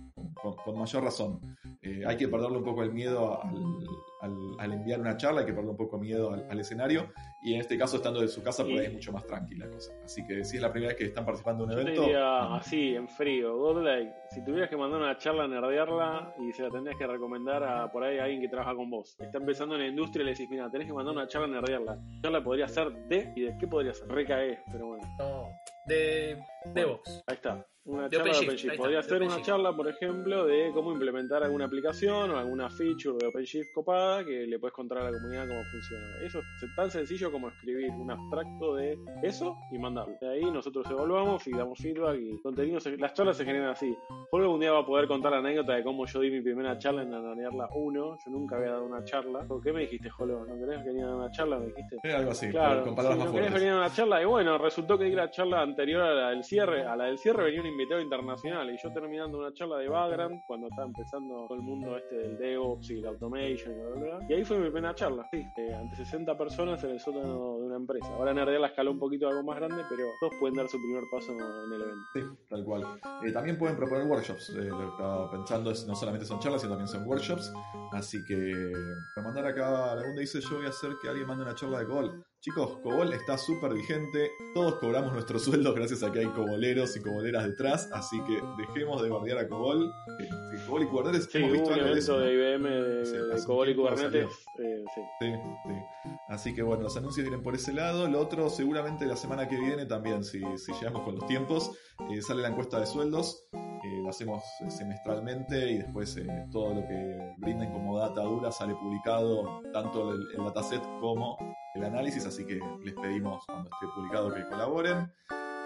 con mayor razón. Eh, hay que perderle un poco el miedo al, al, al enviar una charla, hay que perderle un poco miedo al, al escenario, y en este caso, estando de su casa, por ahí es mucho más tranquila la cosa. Así que si es la primera vez que están participando de un evento... Yo te diría así, en frío, Godlike, si tuvieras que mandar una charla a nerdearla y se la tendrías que recomendar a por ahí a alguien que trabaja con vos, está empezando en la industria y le decís, mira, tenés que mandar una charla a nerdearla, la charla podría ser de... ¿y de qué podría ser? Recae, pero bueno. No, de DevOps. Bueno, ahí está. Una de charla OpenShift. de OpenShift. Podría ser una charla, por ejemplo, de cómo implementar alguna aplicación o alguna feature de OpenShift copada que le puedes contar a la comunidad cómo funciona. Eso es tan sencillo como escribir un abstracto de eso y mandarlo. De ahí nosotros evaluamos y damos feedback y contenidos. Las charlas se generan así. Jorge algún día va a poder contar la anécdota de cómo yo di mi primera charla en Ananearla uno. Yo nunca había dado una charla. ¿Por qué me dijiste, Jorge? ¿No querés venir a una charla? Me dijiste. Era algo así. Claro. Si no querés venir a una charla. Y bueno, resultó que di la charla anterior a la del cierre. A la del cierre venía un invitado internacional, y yo terminando una charla de background, cuando estaba empezando todo el mundo este del DevOps y la automation y, bla, bla, bla, y ahí fue mi primera charla, sí, eh, ante sesenta personas en el sótano de una empresa. Ahora Nerdea la escaló un poquito a algo más grande, pero todos pueden dar su primer paso en el evento. Sí, tal cual. Eh, también pueden proponer workshops, eh, lo que estaba pensando es, no solamente son charlas, sino también son workshops, así que para mandar acá, algún día dice, yo voy a hacer que alguien mande una charla de Cobol. Chicos, Cobol está súper vigente, todos cobramos nuestros sueldos gracias a que hay coboleros y coboleras detrás, así que dejemos de bardear a Cobol. Sí, Cobol y Kubernetes, sí, hemos visto un algo de eso, de I B M, de, sí, de Cobol y Kubernetes, eh, sí. Sí, sí. Así que bueno, los anuncios vienen por ese lado. Lo otro, seguramente la semana que viene también, si, si llegamos con los tiempos, eh, sale la encuesta de sueldos. Eh, lo hacemos semestralmente y después eh, todo lo que brinden como data dura sale publicado, tanto el, el dataset como el análisis, así que les pedimos cuando esté publicado que colaboren.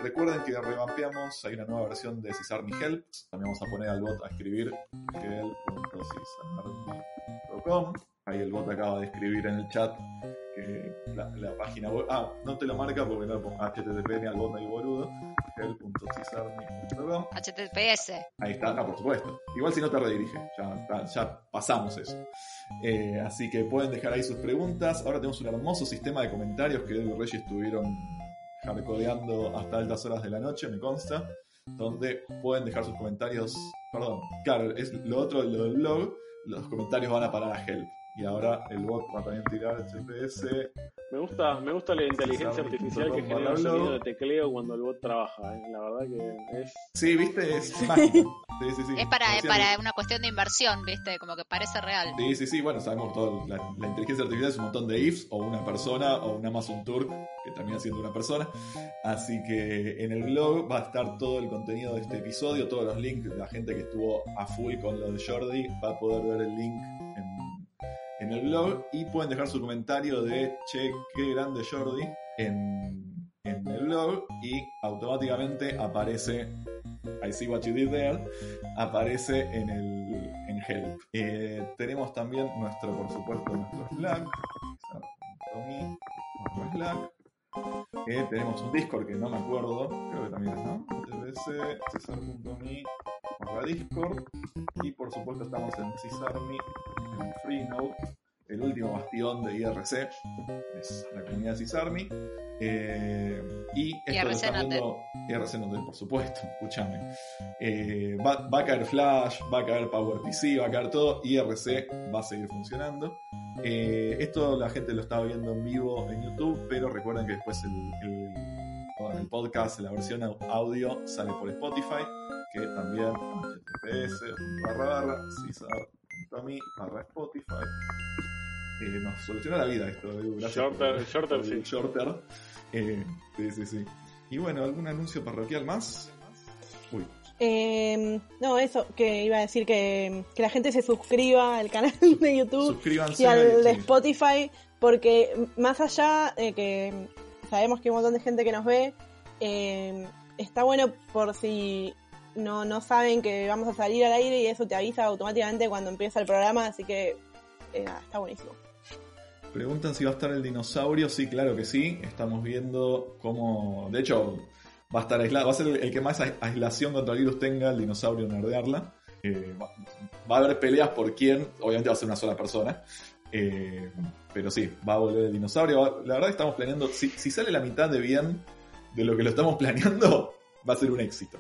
Recuerden que revampeamos, hay una nueva versión de Cisar Mi Help, también vamos a poner al bot a escribir help punto cisar punto com. Ahí el bot acaba de escribir en el chat que la, la página web, ah, no te lo marca porque no le pongo H T T P al bot ahí boludo, help punto cisar punto com. H T T P S. Ahí está, no, por supuesto. Igual si no te redirige, ya, ya pasamos eso. Eh, así que pueden dejar ahí sus preguntas. Ahora tenemos un hermoso sistema de comentarios que Edu y Reggie estuvieron hardcodeando hasta altas horas de la noche, me consta, donde pueden dejar sus comentarios. Perdón, claro, es lo otro, lo del blog, los comentarios van a parar a Help. Y ahora el bot va a también tirar el G P S. Me gusta, me gusta la inteligencia artificial que genera el sonido de tecleo cuando el bot trabaja, ¿eh? La verdad que es... Sí, viste, es mágico. Sí, sí, sí. Es para, es para una cuestión de inversión, viste, como que parece real. Sí, sí, sí, bueno, sabemos todo, la, la inteligencia artificial es un montón de ifs, o una persona, o un Amazon Turk, que termina siendo una persona. Así que en el blog va a estar todo el contenido de este episodio, todos los links, la gente que estuvo a full con lo de Jordi va a poder ver el link en el blog, y pueden dejar su comentario de che, qué grande Jordi en, en el blog, y automáticamente aparece I see what you did there, aparece en el en Help. Eh, tenemos también nuestro, por supuesto, nuestro Slack, nuestro Slack. Eh, tenemos un Discord que no me acuerdo, creo que también es, ¿no? T B C, Cisar punto me para Discord, y por supuesto estamos en Cisarmi, en Freenode, el último bastión de I R C, es la comunidad Cisarmi, eh, y esto lo está viendo I R C Note, por supuesto, escúchame, eh, va, va a caer Flash, va a caer PowerPC, va a caer todo, I R C va a seguir funcionando. Eh, esto la gente lo está viendo en vivo en YouTube, pero recuerden que después el, el, el podcast, la versión audio sale por Spotify, que también https barra barra cisar punto me barra Spotify. Eh, nos solucionó la vida esto, Edu, gracias. Shorter, por, shorter, por, sí. Shorter. Eh, sí, sí, sí. Y bueno, ¿algún anuncio parroquial más? Uy. Eh, no, eso, que iba a decir que, que la gente se suscriba al canal de YouTube y al de Spotify, porque más allá de que sabemos que hay un montón de gente que nos ve, eh, está bueno por si no, no saben que vamos a salir al aire y eso te avisa automáticamente cuando empieza el programa, así que eh, nada, está buenísimo. Preguntan si va a estar el dinosaurio, sí, claro que sí, estamos viendo cómo, de hecho... Va a estar aislado, va a ser el que más aislación contra virus tenga, el dinosaurio nerdearla. Eh, va, va a haber peleas por quién, obviamente va a ser una sola persona. Eh, pero sí, va a volver el dinosaurio. Va, la verdad que estamos planeando, si, si sale la mitad de bien de lo que lo estamos planeando, va a ser un éxito.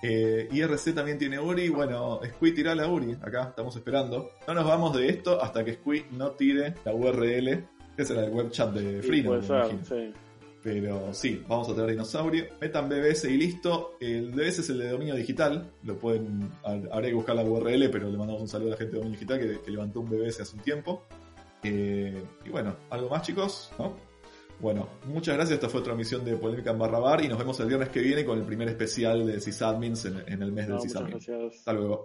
Eh, I R C también tiene U R I. Bueno, Squid tirá la U R I. Acá estamos esperando. No nos vamos de esto hasta que Squid no tire la U R L. Esa era el web chat de Freedom, sí, me sí. Pero sí, vamos a tener dinosaurio. Metan B B S y listo. El D B S es el de dominio digital. Lo pueden, habrá que buscar la U R L, pero le mandamos un saludo a la gente de dominio digital que, que levantó un B B S hace un tiempo. Eh, y bueno, algo más, chicos, ¿no? Bueno, muchas gracias. Esta fue otra emisión de Polémica en Barra Bar y nos vemos el viernes que viene con el primer especial de SysAdmins en, en el mes no, del SysAdmin. Hasta luego.